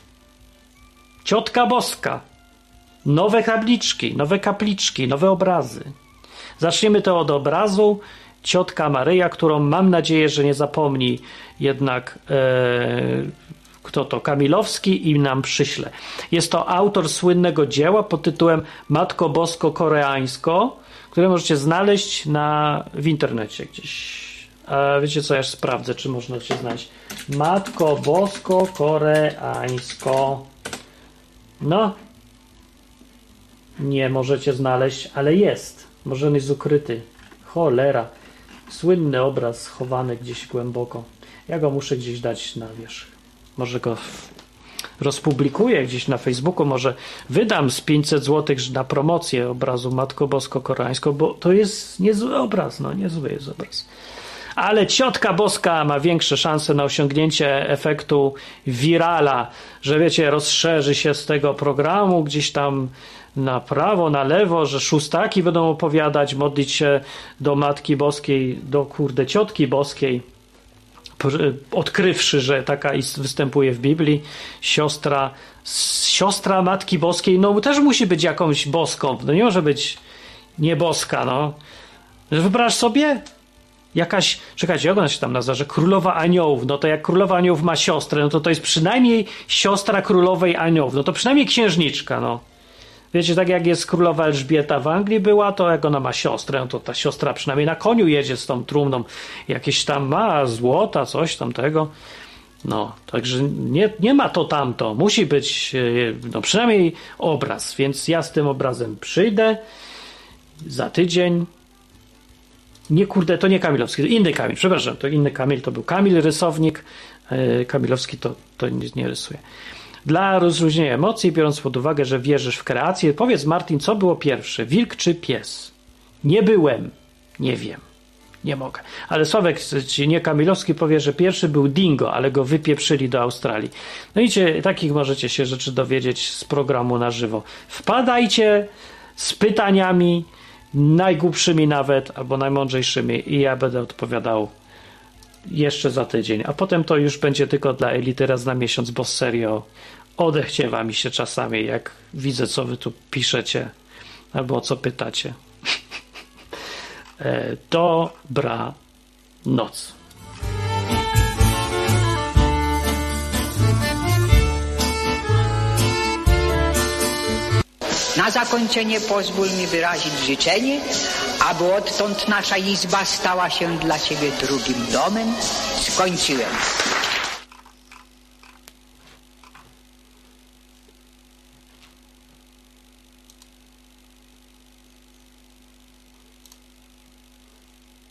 Ciotka Boska. Nowe tabliczki, nowe kapliczki, nowe obrazy. Zaczniemy to od obrazu ciotka Maryja, którą mam nadzieję, że nie zapomni jednak kto to, Kamilowski i nam przyśle. Jest to autor słynnego dzieła pod tytułem Matko Bosko Koreańsko, które możecie znaleźć w internecie gdzieś. Wiecie co, ja już sprawdzę, czy można się znaleźć. Matko Bosko Koreańsko. No, nie możecie znaleźć, ale jest. Może on jest ukryty. Cholera. Słynny obraz schowany gdzieś głęboko. Ja go muszę gdzieś dać na wierzch. Może go rozpublikuję gdzieś na Facebooku, może wydam z 500 zł na promocję obrazu Matko Bosko Koreańsko, bo to jest niezły obraz, no niezły jest obraz. Ale ciotka Boska ma większe szanse na osiągnięcie efektu wirala, że wiecie, rozszerzy się z tego programu gdzieś tam na prawo, na lewo, że szóstaki będą opowiadać, modlić się do Matki Boskiej, do kurde ciotki Boskiej, odkrywszy, że taka występuje w Biblii, siostra Matki Boskiej, no też musi być jakąś boską, no nie może być nieboska, no. Wyobraź sobie, jakaś, czekajcie, jak ona się tam nazywa, że Królowa Aniołów, no to jak Królowa Aniołów ma siostrę, no to jest przynajmniej siostra Królowej Aniołów, no to przynajmniej księżniczka, no. Wiecie, tak jak jest królowa Elżbieta w Anglii była, to jak ona ma siostrę, to ta siostra przynajmniej na koniu jedzie z tą trumną. Jakieś tam ma złota, coś tam tego. No, także nie ma to tamto. Musi być no, przynajmniej obraz. Więc ja z tym obrazem przyjdę za tydzień. Nie, kurde, to nie Kamilowski, to inny Kamil, przepraszam, to inny Kamil, to był Kamil, rysownik, Kamilowski to nie rysuje. Dla rozluźnienia emocji, biorąc pod uwagę, że wierzysz w kreację, powiedz Martin, co było pierwsze, wilk czy pies? Nie byłem, nie wiem, nie mogę. Ale Sławek, nie Kamilowski, powie, że pierwszy był dingo, ale go wypieprzyli do Australii. No i takich możecie się rzeczy dowiedzieć z programu na żywo. Wpadajcie z pytaniami, najgłupszymi nawet, albo najmądrzejszymi i ja będę odpowiadał jeszcze za tydzień, a potem to już będzie tylko dla elity raz na miesiąc, bo serio odechciewa mi się czasami, jak widzę, co wy tu piszecie albo o co pytacie. Dobra noc. Na zakończenie pozwól mi wyrazić życzenie, aby odtąd nasza izba stała się dla Ciebie drugim domem. Skończyłem.